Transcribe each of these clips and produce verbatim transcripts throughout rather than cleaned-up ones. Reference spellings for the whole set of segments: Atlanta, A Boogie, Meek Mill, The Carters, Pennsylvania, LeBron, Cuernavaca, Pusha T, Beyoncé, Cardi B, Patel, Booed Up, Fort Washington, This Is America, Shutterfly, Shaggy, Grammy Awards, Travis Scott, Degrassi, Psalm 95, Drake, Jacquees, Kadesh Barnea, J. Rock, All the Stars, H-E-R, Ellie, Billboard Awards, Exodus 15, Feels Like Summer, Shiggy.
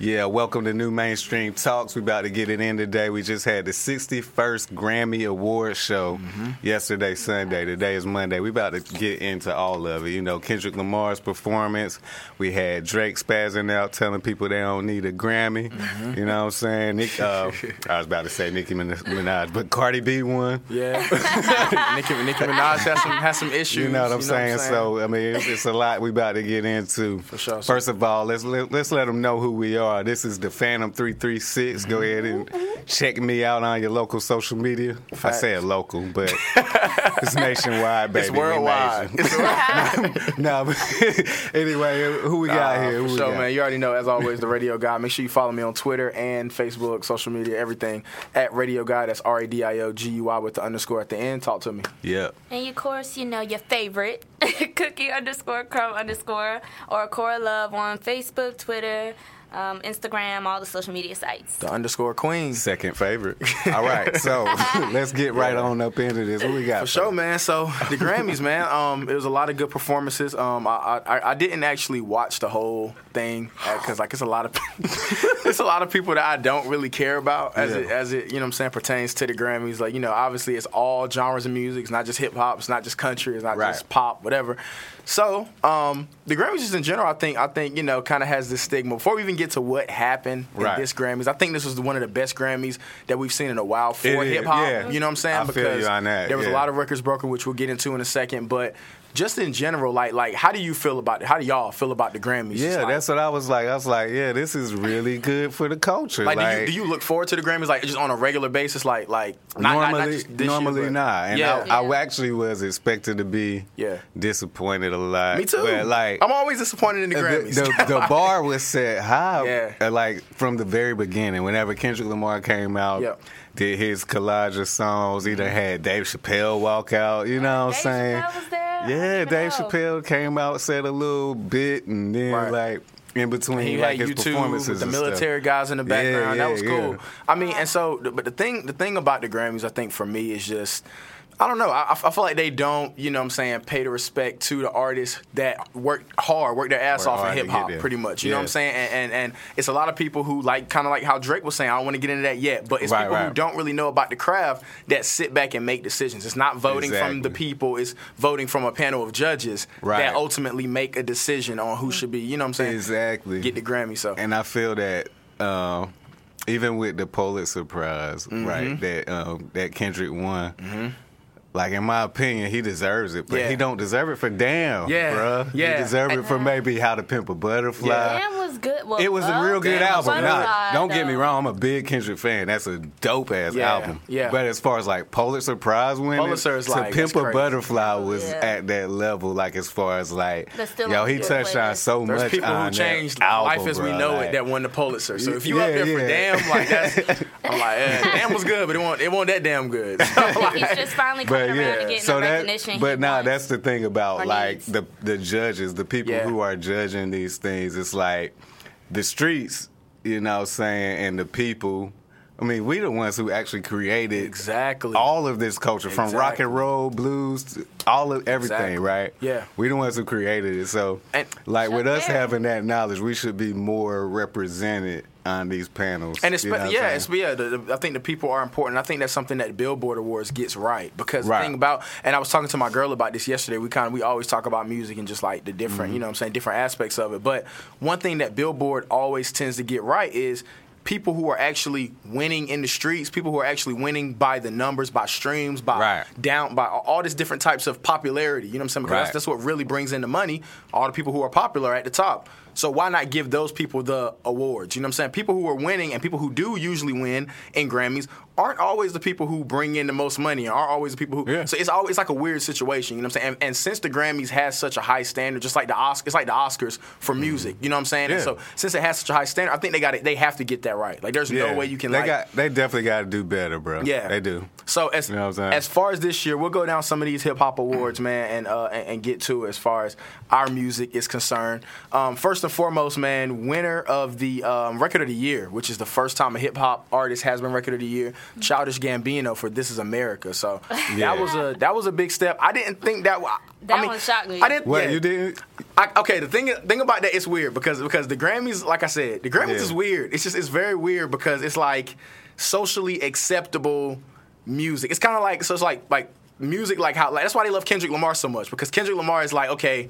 Yeah, welcome to New Mainstream Talks. We about to get it in today. We just had the sixty-first Grammy Award show mm-hmm. yesterday, Sunday. Today is Monday. We about to get into all of it. You know, Kendrick Lamar's performance. We had Drake spazzing out, telling people they don't need a Grammy. Mm-hmm. You know what I'm saying? Nick, uh, I was about to say Nicki Minaj, but Cardi B won. Yeah. Nicki, Nicki Minaj has some, has some issues. You know what I'm, you know saying? What I'm saying? So, I mean, it's, it's a lot we about to get into. For sure. First of all, let's, let, let's let them know who we are. This is the Phantom three three six. Go ahead and check me out on your local social media. Facts. I said local, but it's nationwide, baby. It's worldwide. It's worldwide. no, no, but anyway, who we got uh, here? Who for sure, got? Man. You already know, as always, the Radio Guy. Make sure you follow me on Twitter and Facebook, social media, everything, at Radio Guy. That's R A D I O G U I with the underscore at the end. Talk to me. Yeah. And, of course, you know, your favorite, cookie underscore crumb underscore or Cora Love on Facebook, Twitter, Um, Instagram, all the social media sites. The underscore queen. Second favorite. All right, so let's get right on up into this. What we got? For sure, man. So the Grammys, man. Um, it was a lot of good performances. Um, I I, I didn't actually watch the whole thing because uh, like it's a lot of it's a lot of people that I don't really care about as yeah. it as it you know what I'm saying pertains to the Grammys. Like, you know, obviously it's all genres of music. It's not just hip hop. It's not just country. It's not right. just pop. Whatever. So um, the Grammys, just in general, I think I think you know kind of has this stigma. Before we even get to what happened right. in this Grammys, I think this was one of the best Grammys that we've seen in a while for hip hop. Yeah. You know what I'm saying? I because feel you on that. There was yeah. a lot of records broken, which we'll get into in a second, but just in general, like, like, how do you feel about it? How do y'all feel about the Grammys? Yeah, like, that's what I was like. I was like, yeah, this is really good for the culture. Like, like do, you, do you look forward to the Grammys, like, just on a regular basis? Like, like not, normally, not, not just this normally year, not. And yeah. I, yeah. I actually was expected to be yeah. disappointed a lot. Me too. But like, I'm always disappointed in the Grammys. The, the, the bar was set high, yeah. like, from the very beginning. Whenever Kendrick Lamar came out, yep. did his collage of songs, he done had Dave Chappelle walk out. You know what I'm saying? Dave Chappelle was there. Yeah, Dave Chappelle came out, said a little bit, and then right. like in between, he like his YouTube, performances, the and military stuff. Guys in the background. Yeah, yeah, that was cool. Yeah. I mean, and so, but the thing, the thing about the Grammys, I think for me is just, I don't know. I, I feel like they don't, you know what I'm saying, pay the respect to the artists that work hard, work their ass work off in hip-hop, pretty much. You yeah. know what I'm saying? And, and and it's a lot of people who, like, kind of like how Drake was saying, I don't want to get into that yet, but it's right, people right. who don't really know about the craft that sit back and make decisions. It's not voting exactly. from the people. It's voting from a panel of judges right. that ultimately make a decision on who should be, you know what I'm saying? Exactly. Get the Grammy. So. And I feel that... Uh, even with the Pulitzer Prize, mm-hmm. right, that, uh, that Kendrick won... Mm-hmm. Like, in my opinion, he deserves it, but yeah. he don't deserve it for damn, yeah. bruh. Yeah. He deserves it for maybe How to Pimp a Butterfly. Yeah. Damn was good. Well, it was well, a real good album. Nah, don't though. Get me wrong. I'm a big Kendrick fan. That's a dope-ass yeah. album. Yeah. But as far as, like, Pulitzer Prize winning, Pulitzer is like, to Pimp a Butterfly was yeah. at that level, like, as far as, like, yo, he touched on so There's much people on who changed album, Life as We Know like, It that won the Pulitzer. So if you yeah, up there yeah. for damn, like, that's, I'm like, eh, damn was good, but it won't, it won't that damn good. So, like, he's just finally but yeah, so that, but now nah, that's the thing about like the, the judges, the people yeah. who are judging these things. It's like the streets, you know what I'm saying, and the people. I mean, we the ones who actually created exactly. all of this culture, exactly. from rock and roll, blues, to all of everything, exactly. right? Yeah. We the ones who created it. So, and like, with us having that knowledge, we should be more represented on these panels. And it's, you know yeah, it's, yeah the, the, I think the people are important. I think that's something that Billboard Awards gets right. Because right. the thing about, and I was talking to my girl about this yesterday, we kind of, we always talk about music and just, like, the different, mm-hmm. you know what I'm saying, different aspects of it. But one thing that Billboard always tends to get right is people who are actually winning in the streets, people who are actually winning by the numbers, by streams, by right. down, by all these different types of popularity. You know what I'm saying? Because right. that's, that's what really brings in the money, all the people who are popular at the top. So why not give those people the awards? You know what I'm saying? People who are winning and people who do usually win in Grammys aren't always the people who bring in the most money and aren't always the people who... Yeah. So it's always, it's like a weird situation, you know what I'm saying? And, and since the Grammys has such a high standard, just like the Oscars, it's like the Oscars for music, you know what I'm saying? Yeah. And so since it has such a high standard, I think they got it, they have to get that right. Like, there's yeah. no way you can... They like, got, they definitely got to do better, bro. Yeah. They do. So as, you know as far as this year, we'll go down some of these hip-hop awards, man, and, uh, and, and get to it as far as our music is concerned. Um, first of and foremost, man, winner of the um, Record of the Year, which is the first time a hip-hop artist has been Record of the Year, Childish Gambino for This Is America. So yeah. that was a that was a big step. I didn't think that... I, that I mean, one shocked me. I didn't, what, yeah. you did? I, okay, the thing thing about that, it's weird because, because the Grammys, like I said, the Grammys yeah. is weird. It's just, it's very weird because it's like socially acceptable music. It's kind of like, so it's like, like music, like how, like, that's why they love Kendrick Lamar so much, because Kendrick Lamar is like, okay...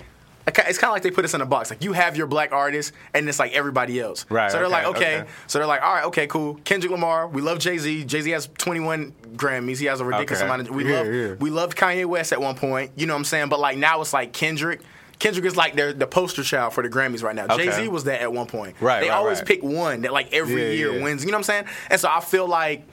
It's kind of like they put us in a box. Like, you have your black artists, and it's like everybody else. Right. So they're okay, like, okay. okay. So they're like, all right, okay, cool. Kendrick Lamar, we love Jay-Z. Jay-Z has twenty-one Grammys. He has a ridiculous okay. amount of... We yeah, love. Yeah. We loved Kanye West at one point. You know what I'm saying? But, like, now it's like Kendrick. Kendrick is like their, the poster child for the Grammys right now. Okay. Jay-Z was that at one point. Right, They right, always right. pick one that, like, every yeah, year yeah. wins. You know what I'm saying? And so I feel like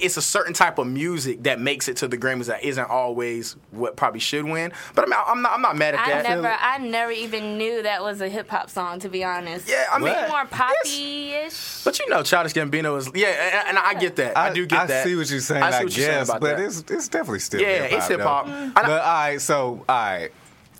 it's a certain type of music that makes it to the Grammys that isn't always what probably should win. But I'm not, I'm not, I'm not mad at that. I never, I never even knew that was a hip-hop song, to be honest. Yeah, I mean. It's more poppy-ish. But you know Childish Gambino is, yeah, and, and I get that. I, I do get I that. I see what you're saying, I, I guess, saying about but that. It's, it's definitely still yeah, hip-hop. Yeah, it's hip-hop. Mm. But all right, so, all right.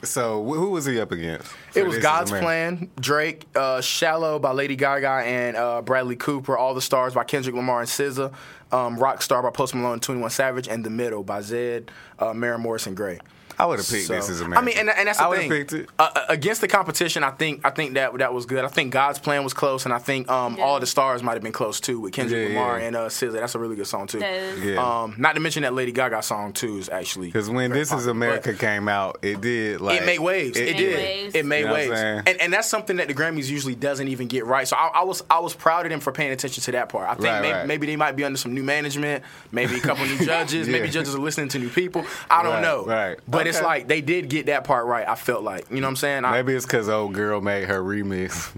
So, who was he up against? It was God's Plan, Drake, uh, Shallow by Lady Gaga and uh, Bradley Cooper, All the Stars by Kendrick Lamar and S Z A, um, Rockstar by Post Malone and twenty-one Savage, and The Middle by Zedd, uh, Maren Morrison Gray. I would have picked so, This Is America. I mean, and, and that's the I thing. I would have picked it. Uh, against the competition, I think I think that that was good. I think God's Plan was close, and I think um, yeah. All the Stars might have been close, too, with Kendrick yeah, Lamar yeah. and uh, S Z A. That's a really good song, too. Yeah. Um, not to mention that Lady Gaga song, too, is actually... Because when This popular, Is America came out, it did, like... It made waves. It, it did. Waves. It made you know waves. And, and that's something that the Grammys usually doesn't even get right. So I, I was I was proud of them for paying attention to that part. I think right, maybe, right. maybe they might be under some new management, maybe a couple new judges, yeah. maybe judges are listening to new people. I don't right, know. Right, but okay. It's like they did get that part right, I felt like. You know what I'm saying? Maybe I, it's because old girl made her remix.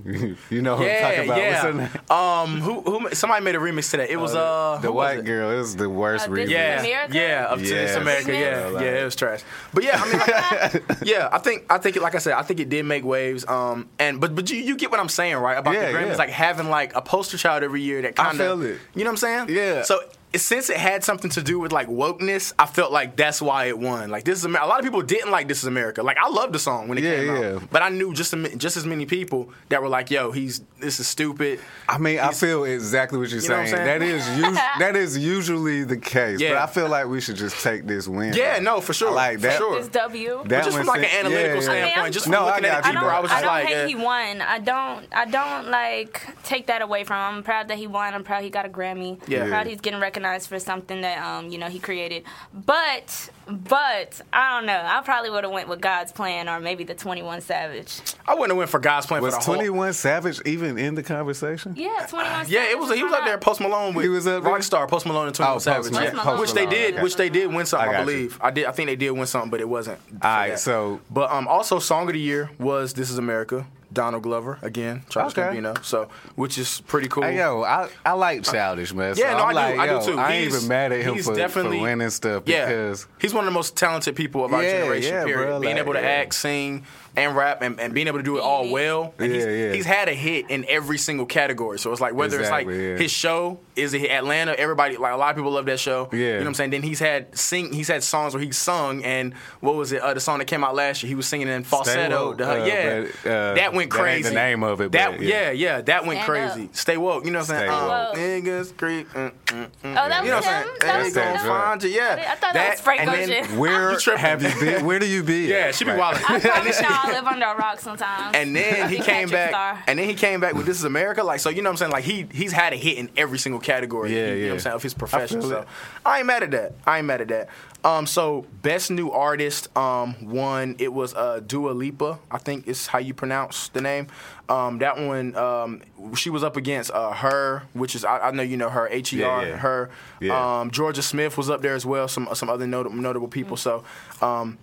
You know what yeah, I'm talking about? Yeah. Um, who, who, somebody made a remix to that. It was... Uh, the white it? girl. It was the worst uh, remix. Yeah, America? yeah, of yes. This America. Yeah, yeah, it was trash. But yeah, I mean, like, yeah, I think, I think, it, like I said, I think it did make waves. Um, and But but you, you get what I'm saying, right? About yeah, the Grammys, yeah. like having like a poster child every year that kind of... I feel it. You know what I'm saying? Yeah. So... Since it had something to do with, like, wokeness, I felt like that's why it won. Like, this is Amer- a lot of people didn't like This Is America. Like, I loved the song when it yeah, came yeah. out. But I knew just just as many people that were like, yo, he's this is stupid. I mean, he's, I feel exactly what you're you saying. saying. That is us- that is usually the case. Yeah. But I feel like we should just take this win. Yeah, like, no, for sure. Like that, for sure. This W. That but just from, like, an analytical yeah, standpoint, I mean, just from no, looking at the people, I was just like... I don't hate he won. I don't, I don't, like, take that away from him. I'm proud that he won. I'm proud he got a Grammy. Yeah. I'm proud he's getting recognized for something that um you know he created, but but I don't know. I probably would have went with God's Plan or maybe the twenty-one Savage. I wouldn't have went for God's Plan. Was for the twenty-one whole... Savage even in the conversation? Yeah, twenty-one. Uh, Savage. Yeah, it was. He was up there. Post Malone with he was up Rockstar. Post Malone and twenty-one oh, Savage, yeah. Malone. which they did, okay. which they did win something. I, I believe you. I did. I think they did win something, but it wasn't. All right. That. So, but um, also song of the year was "This Is America." Donald Glover, again, Childish okay. Gambino, so, which is pretty cool. Hey, yo, I, I like Childish, man. So yeah, no, I'm I like, do. I yo, do, too. I ain't he's, even mad at him for, for winning stuff because... Yeah, he's one of the most talented people of our yeah, generation, yeah, period. Bro, being like, able to yeah. act, sing, and rap, and, and being able to do it all well. And yeah, he's, yeah. he's had a hit in every single category, so it's like, whether exactly, it's like yeah. his show, is it Atlanta, everybody, like, a lot of people love that show. Yeah. You know what I'm saying? Then he's had sing, he's had songs where he sung, and what was it, uh, the song that came out last year, he was singing in falsetto. Woke, the, uh, yeah, but, uh, that went crazy. That ain't the name of it, that, but yeah. yeah, yeah, that went Stand crazy. Up. Stay woke, you know what I'm saying? Niggas creep. Mm, mm, mm, oh, that you was know him. That was him. Yeah, I thought that, that was Frank Ocean. Where you have you been? Where do you be? Yeah, she be wilding. I promise y'all live under a rock sometimes. And then he came back. Star. And then he came back with This Is America. Like, so you know what I'm saying? Like he he's had a hit in every single category. Yeah, you, yeah. you know what I'm saying, of his profession. I so that. I ain't mad at that. I ain't mad at that. Um, so best new artist um, won. It was uh, Dua Lipa, I think is how you pronounce the name. Um, that one, um, she was up against uh, her, which is I, I know you know her, H E R, yeah, yeah. her. Yeah. Um, Georgia Smith was up there as well. Some some other notable, notable people. Mm-hmm. So um,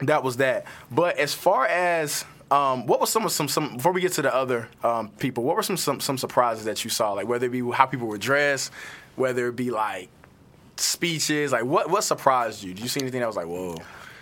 that was that. But as far as Um, what was some of some some before we get to the other um, people? What were some, some some surprises that you saw? Like whether it be how people were dressed, whether it be like speeches, like what what surprised you? Did you see anything that was like whoa?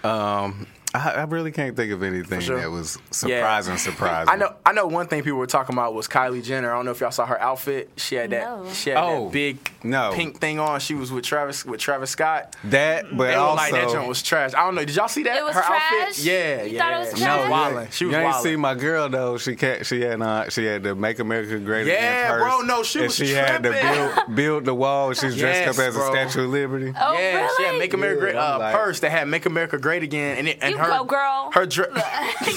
Um, I, I really can't think of anything sure. that was surprising. Yeah. Surprising. I know. I know one thing people were talking about was Kylie Jenner. I don't know if y'all saw her outfit. She had that. No. She had oh, that big no. pink thing on. She was with Travis with Travis Scott. That, but they also like that joint was trash. I don't know. Did y'all see that? It was her trash? Outfit. Yeah, you yeah. thought it was trash? No, wildin'. She was wildin'. You ain't see my girl though. She can't, She had. Uh, she had the Make America Great Again. Yeah, purse, bro. No, she and was. She tripping. had to build, build the wall. She's dressed yes, up as bro. a Statue of Liberty. Oh, yeah, really? She had Make America Great uh, like, purse that had Make America Great Again, and it and. Her, go, girl. Her dress.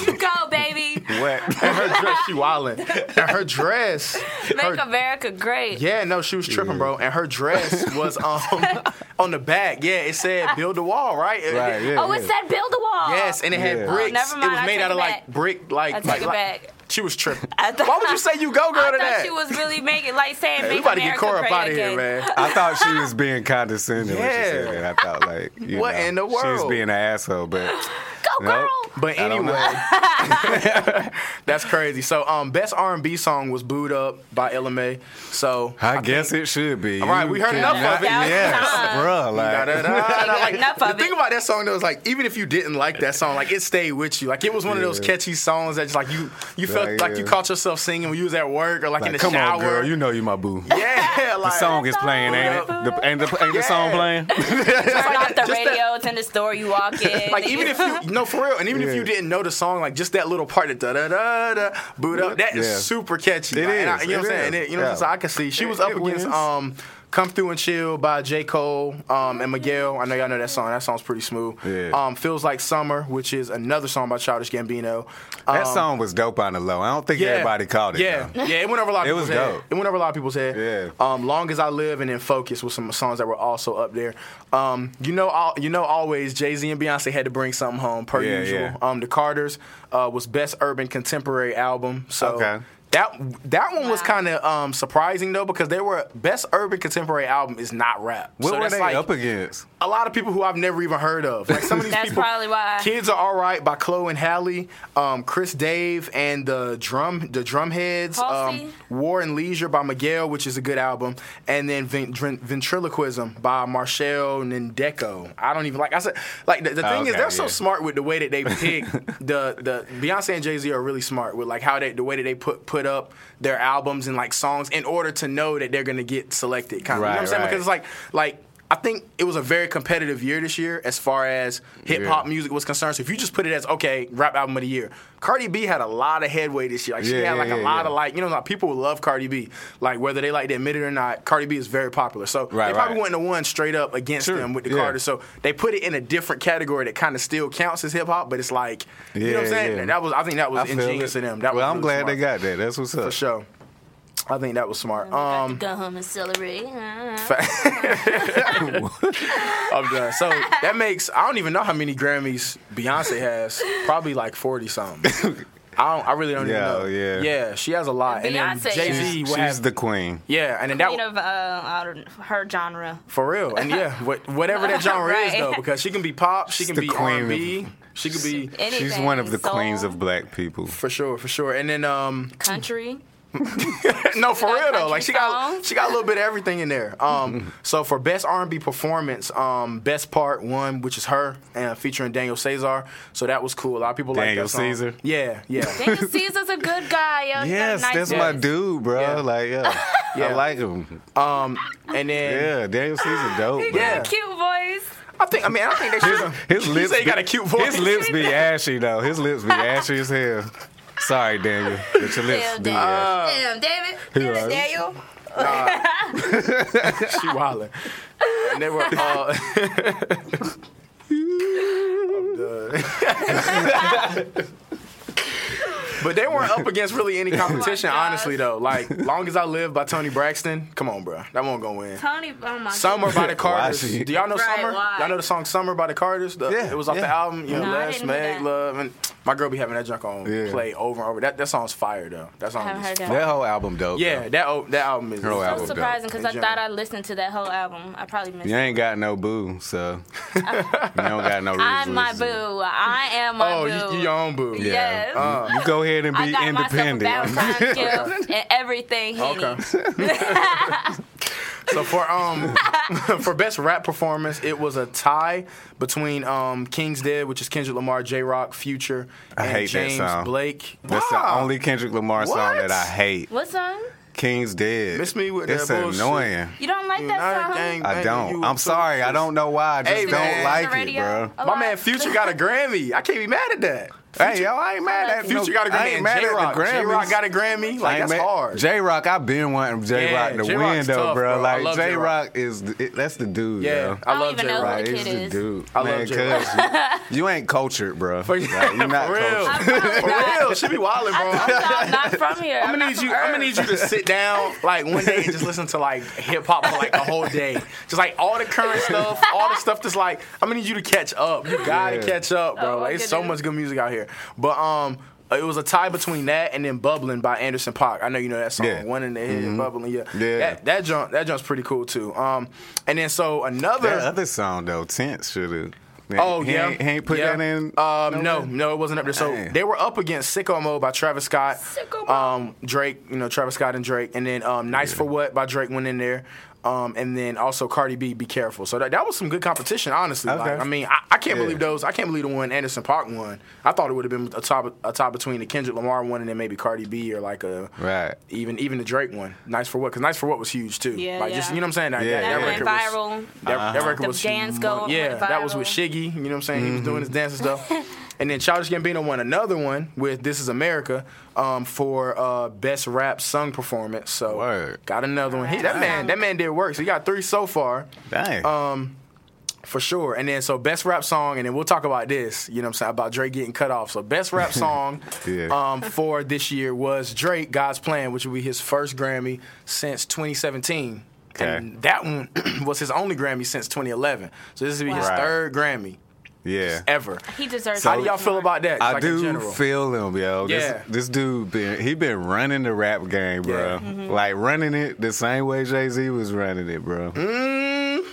You go, baby. What? And her dress, she wildin'. And her dress. Make her, America great. Yeah, no, she was tripping, bro. And her dress was um, on the back. Yeah, it said build the wall, right? right yeah, oh, yeah. It said build the wall. Yes, and it yeah. had bricks. Oh, never mind. It was I made out of like brick, like. I take like, it back. Like, she was tripping. Thought, why would you say you go, girl, I to that? She was really making, like, saying, hey, make America great again. We about to get Cora out of here, man. I thought she was being condescending yeah. when she said that. I thought, like, you what know, in the world? She was being an asshole, but... Go, nope. girl! But anyway, that's crazy. So, um, best R and B song was Booed Up by L M A. So I, I guess think, it should be. All right, we heard enough of it. Yes, bro. Like, like enough of it. The thing about that song, though, is like even if you didn't like that song, like it stayed with you. Like it was one yeah. of those catchy songs that just like you, you felt like, like yeah. you caught yourself singing when you was at work or like, like in the come shower. Come on, girl, you know you my boo. Yeah, like the song is playing, ain't it? The, ain't the, ain't yeah. the song playing? Turn off the radio. It's in the store. You walk in. Like even if you no for real, and even yeah. if you didn't know the song, like just that little part that da da da da boot up, that yeah. is super catchy. It like, is. I, you know what I'm saying? It, you know yeah. what I'm saying? I can see she was up it against wins. um. Come Through and Chill by J. Cole um, and Miguel. I know y'all know that song. That song's pretty smooth. Yeah. Um, Feels Like Summer, which is another song by Childish Gambino. Um, that song was dope on the low. I don't think yeah, everybody called it. Yeah, though. yeah, it went over a lot of people's head. It was dope. Head. It went over a lot of people's head. Yeah. Um, Long As I Live and then Focus was some songs that were also up there. Um, you know, all, you know, always Jay-Z and Beyonce had to bring something home per yeah, usual. Yeah. Um, The Carters uh, was Best Urban Contemporary Album. So. Okay. That that one wow. was kind of um, surprising though because they were best urban contemporary album is not rap. What so were they like up against? A lot of people who I've never even heard of. Like some of these that's people, probably why. Kids Are All Right by Chloe and Halle, um, Chris Dave and the drum the Drumheads, um, War and Leisure by Miguel, which is a good album, and then Vent- Ventriloquism by Marshall Nindeco. I don't even like I said like the, the thing oh, okay, is they're yeah. so smart with the way that they pick the the Beyonce and Jay-Z are really smart with like how they the way that they put put up their albums and like songs in order to know that they're gonna get selected kind of right, you know what I'm saying right. because like like I think it was a very competitive year this year as far as hip hop yeah. music was concerned. So if you just put it as okay, rap album of the year, Cardi B had a lot of headway this year. Like yeah, she had like yeah, a lot yeah. of like you know like people love Cardi B. Like whether they like to admit it or not, Cardi B is very popular. So right, they probably right. wouldn't have won straight up against sure. them with the yeah. Carters. So they put it in a different category that kind of still counts as hip hop, but it's like you yeah, know what I'm saying. Yeah. That was I think that was ingenious it. of them. That well, was I'm really glad smart. they got that. That's what's up for sure. I think that was smart. Um, go home and celebrate. I'm done. So that makes, I don't even know how many Grammys Beyonce has. Probably like forty something. I don't. I really don't yeah, even know. Yeah, yeah. She has a lot. And, and then Jay-Z. She's, she's the queen. Yeah, and then queen that. Queen of uh, her genre. For real, and yeah, what, whatever that genre right. is though, because she can be pop, she she's can be R and B, she could be. Anything. She's one of the Soul. queens of black people. For sure, for sure. And then um, country. No, for real though. Like she got she got a little bit of everything in there. Um, so for best R and B performance, um, best part one, which is her and featuring Daniel Caesar. So that was cool. A lot of people like that song. Daniel Caesar. Yeah, yeah. Daniel Caesar's a good guy. Yo. Yes, nice that's dude. my dude, bro. Yeah. Like, yeah. yeah, I like him. Um, and then yeah, Daniel Caesar, dope. He got a cute voice. I think. I mean, I think they should. His, his lips. He, be, he got a cute voice. His lips be ashy though. His lips be ashy as hell. Sorry, Daniel. But your lips do uh, Damn, David. Damn, Daniel. Nah. She wildin'. And they were all... I'm done. But they weren't up against really any competition, oh honestly, though. Like, Long As I Live by Toni Braxton. Come on, bro. That won't go in. Tony, oh my Summer God. by the Carters. Do y'all know right, Summer? Why? Y'all know the song Summer by the Carters? The, yeah. It was off yeah. the album. You know, no, Let's Make Love. And my girl be having that junk on yeah. play over and over. That that song's fire, though. That song is fire. That. that whole album dope. Yeah, that, that album is dope. It's so surprising because I thought I listened to that whole album. I probably missed it. You ain't got no boo, so. You don't got no reason. I'm my boo. I am my oh, boo. Oh, you, you your own boo. Yeah. Yes. Uh, you go ahead. And be I got independent. Myself a Valentine's gift and everything he okay. needs. So for um for best rap performance, it was a tie between um King's Dead, which is Kendrick Lamar, J-Rock, Future, and I hate James that song. Blake. That's ah, the only Kendrick Lamar what? song that I hate. What song? King's Dead. Miss me with it's that annoying. You don't like that song? Gang, I don't. I'm sorry. I don't know why. I just hey, don't like it, bro. My lot. man Future got a Grammy. I can't be mad at that. Future. Hey, yo, I ain't mad at Future no, got a Grammy. I ain't mad J-Rock. At the Grammys. J-Rock got a Grammy. Like, that's mad. hard. J-Rock, I've been wanting J-Rock yeah, to J-Rock's win, though, tough, bro. Like, J-Rock. J-Rock is, the, it, that's the dude, yeah, bro. I, I love J-Rock. Like, it's the dude. I love J-Rock. You, you ain't cultured, bro. For, like, you're not for real. Cultured. For real. She be wildin', bro. I'm not from here. I'm going to need you to sit down, like, one day and just listen to, like, hip-hop for, like, a whole day. Just, like, all the current stuff, all the stuff that's, like, I'm going to need you to catch up. You got to catch up, bro. Like, it's so much good music out here. But um, it was a tie between that and then "Bubbling" by Anderson .Paak. I know you know that song. Yeah. One in the head, mm-hmm. bubbling. Yeah, yeah. That, that jump, that jump's pretty cool too. Um, and then so another that other song though, Tense should have. Oh he yeah, ain't, he ain't put yeah. that in. Um, no, no, no, it wasn't up there. So Damn. they were up against "Sicko Mode" by Travis Scott, um, Drake. You know, Travis Scott and Drake, and then um, "Nice yeah. for What" by Drake went in there. Um, and then also Cardi B, Be Careful. So that, that was some good competition, honestly. Okay. Like, I mean, I, I can't yeah. believe those. I can't believe the one Anderson .Paak won. I thought it would have been a top, a top between the Kendrick Lamar one and then maybe Cardi B or like a right. even even the Drake one. Nice for What? Because Nice for What was huge too. Yeah, like yeah. just you know what I'm saying. That, yeah, that, that yeah. record viral. Was, that, uh-huh. that record was the dance going Yeah, viral. That was with Shiggy. You know what I'm saying? Mm-hmm. He was doing his dance and stuff. And then Childish Gambino won another one with This Is America um, for uh, best rap sung performance. So Word. got another one. He, that man, that man did work. So he got three so far. Dang. Um, for sure. And then so best rap song, and then we'll talk about this. You know what I'm saying about Drake getting cut off. So best rap song yeah. um, for this year was Drake, God's Plan, which will be his first Grammy since twenty seventeen. Okay. And that one was his only Grammy since twenty eleven. So this will be wow. his right. third Grammy. Yeah. Ever. He deserves so, how do y'all feel about that? I like do feel him, yo. Yeah. This, this dude, been he been running the rap game, bro. Yeah. Mm-hmm. Like, running it the same way Jay-Z was running it, bro. Mm. What?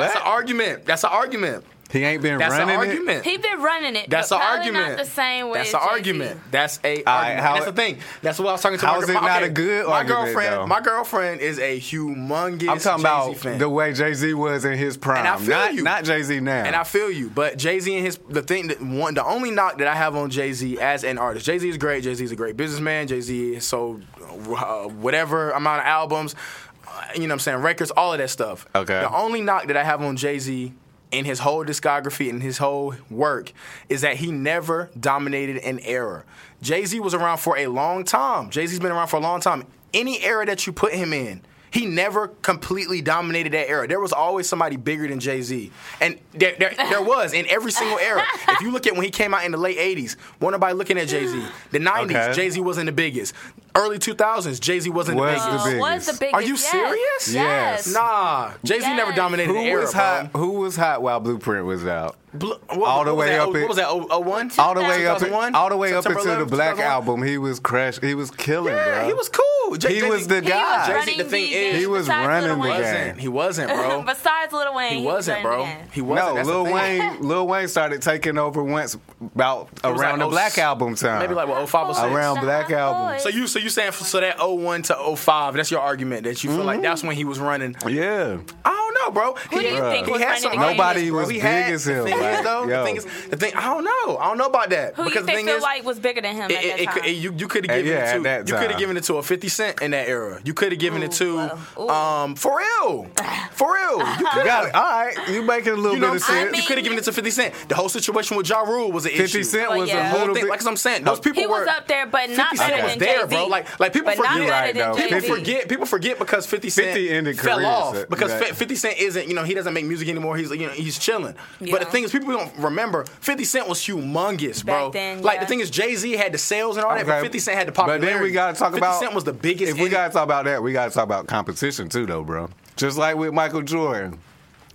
That's an argument. That's an argument. He ain't been That's running it. That's an argument. He been running it. That's an argument. Not the same way. That's an argument. That's a. All argument. Right, how, that's the thing. That's what I was talking to. How my is it my, not okay, a good my argument? Girlfriend, though. My girlfriend is a humongous. I'm talking Jay-Z about fan. The way Jay-Z was in his prime. And I feel not, you. Not Jay-Z now. And I feel you. But Jay-Z and his the thing that one the only knock that I have on Jay-Z as an artist. Jay-Z is great. Jay-Z is a great businessman. Jay-Z has sold uh, whatever amount of albums. Uh, you know what I'm saying? Records, all of that stuff. Okay. The only knock that I have on Jay-Z. In his whole discography and his whole work is that he never dominated an era. Jay-Z was around for a long time. Jay-Z's been around for a long time. Any era that you put him in, he never completely dominated that era. There was always somebody bigger than Jay-Z. And there, there, there was in every single era. If you look at when he came out in the late eighties, wasn't nobody looking at Jay-Z. The nineties, okay. Jay-Z wasn't the biggest. Early two thousands, Jay-Z wasn't was the, biggest. The biggest. Was the biggest. Are you yes. serious? Yes. Nah. Jay-Z yes. never dominated who the era, was hot, Who was hot while Blueprint was out? Bl- what, all the way up. What was that? oh one? All the way up. All the way up until the Black Album, he was crashed. He was killing, yeah, bro. He was cool. J- he Jay-Z, was the guy. He was running the, thing is, he was running the game. He wasn't, bro. Besides Lil Wayne, he wasn't, bro. He wasn't. No, Lil Wayne. Lil Wayne started taking over once about around the Black Album time. Maybe like what oh five or six. Around Black Album. So you so you saying so that oh one to oh five? That's your argument that you feel like that's when he was running. Yeah. I don't know, bro. Who do you think was running the game? Nobody was big as him. Is, though, the thing is, the thing I don't know. I don't know about that. Who because you think the thing is, like was bigger than him? It, at that time? It, it, you you could have given yeah, it to you could have given it to a fifty cent in that era. You could have given Ooh, it to well. um for real, for real. You, you got it. All right, you making a little you know, bit of sense. I mean, you could have given it to fifty cent. The whole situation with Ja Rule was an issue. fifty cent was well, yeah. a little thing. Bit, like I'm saying, those people he were was up there, but not better than Jay-Z. There, bro. Like like people forget. People forget. People forget because fifty cent fell off because fifty cent isn't you know he doesn't make music anymore. He's you know he's chilling, but the thing is, people don't remember fifty cent was humongous, bro. Then, yeah. Like, the thing is, Jay-Z had the sales and all okay. that, but fifty cent had the popularity. But then we got to talk about... fifty cent was the biggest... If we got to talk about that, we got to talk about competition, too, though, bro. Just like with Michael Jordan.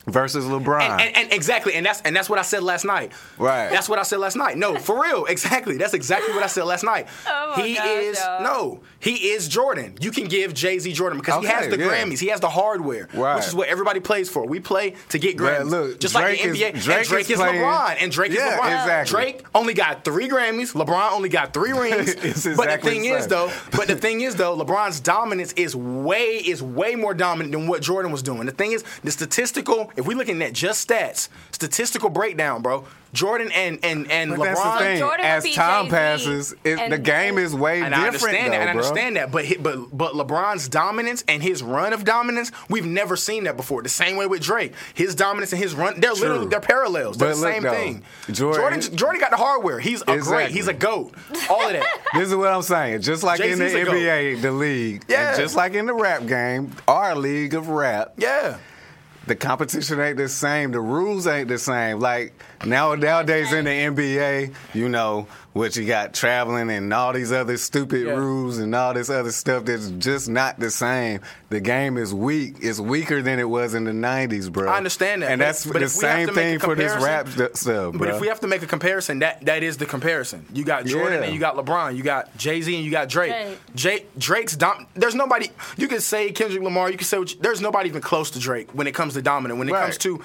Versus LeBron. And, and, and exactly, and that's and that's what I said last night. Right. That's what I said last night. No, for real. Exactly. That's exactly what I said last night. Oh my he God, is y'all. no, he is Jordan. You can give Jay-Z Jordan because okay, he has the yeah. Grammys. He has the hardware, right. which is what everybody plays for. We play to get Grammys. Yeah, look, just Drake like the N B A. Is, Drake, and Drake is, is LeBron, and Drake yeah, is LeBron. Exactly. Drake only got three Grammys. LeBron only got three rings. Exactly but the thing the is though, but the thing is though, LeBron's dominance is way is way more dominant than what Jordan was doing. The thing is, the statistical. If we're looking at just stats, statistical breakdown, bro, Jordan and and and but LeBron. That's the thing. So as time Jay-Z passes, it, the game is way and different. I understand though, that. I understand that. But but but LeBron's dominance and his run of dominance, we've never seen that before. The same way with Drake, his dominance and his run, they're True. literally they're parallels. They're but the same look, thing. Jordan, Jordan Jordan got the hardware. He's a exactly. great. He's a goat. All of that. This is what I'm saying. Just like Jay-Z's in the N B A, the league, yeah. and just like in the rap game, our league of rap, yeah. the competition ain't the same. The rules ain't the same. Like, now nowadays in the N B A, you know, what you got traveling and all these other stupid yeah. rules and all this other stuff that's just not the same. The game is weak. It's weaker than it was in the nineties, bro. I understand that. And but, that's but the same thing for this rap stuff, bro. But if we have to make a comparison, that, that is the comparison. You got Jordan yeah. and you got LeBron. You got Jay-Z and you got Drake. Right. Jay, Drake's dom- There's nobody. You can say Kendrick Lamar. You can say what you, there's nobody even close to Drake when it comes to dominant. When it right. comes to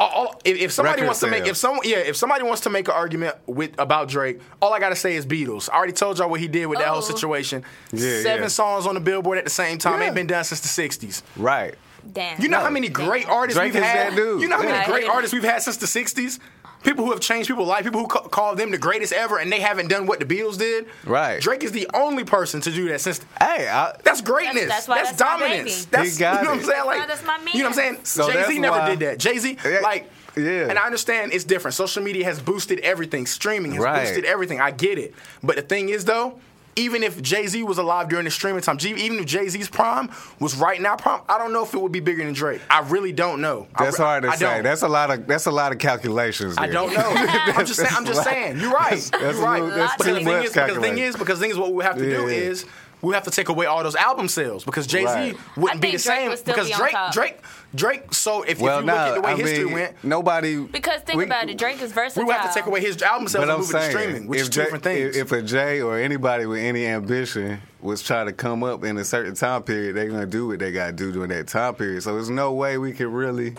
all, all, if, if somebody Record wants sales. to make if some yeah if somebody wants to make an argument with about Drake, all I gotta say is Beatles. I already told y'all what he did with oh. that whole situation. Yeah, Seven yeah. songs on the Billboard at the same time yeah. ain't been done since the sixties. Right. Damn. You know no. how many great Damn. artists Drake we've had. That dude. You know how yeah. many great artists we've had since the sixties. People who have changed people's life, people who ca- call them the greatest ever, and they haven't done what the Beatles did. Right. Drake is the only person to do that since. Hey, I, that's greatness. That's, that's, why that's, that's dominance. That's he got you know it. what I'm saying. Like, no, that's my man. You know what I'm saying. So Jay-Z never why. did that. Jay-Z, like, yeah. And I understand it's different. Social media has boosted everything. Streaming has right. boosted everything. I get it. But the thing is, though. Even if Jay-Z was alive during the streaming time, even if Jay-Z's prime was right now prime, I don't know if it would be bigger than Drake. I really don't know. That's re- hard to I say. Don't. That's a lot of that's a lot of calculations. There. I don't know. I'm just saying. I'm just saying. You're right. That's, that's You're right. Little, that's but too the much is, because the thing is, because the thing is, what we have to yeah. do is we have to take away all those album sales because Jay-Z right. wouldn't be the Drake same because be Drake, Drake, Drake. So if, well, if you no, look at the way I history mean, went, nobody. Because think we, about it, Drake is versatile. We would have to take away his album sales and move saying, it to streaming, which is two J- different things. If, if a Jay or anybody with any ambition was trying to come up in a certain time period, they're gonna do what they gotta do during that time period. So there's no way we could really.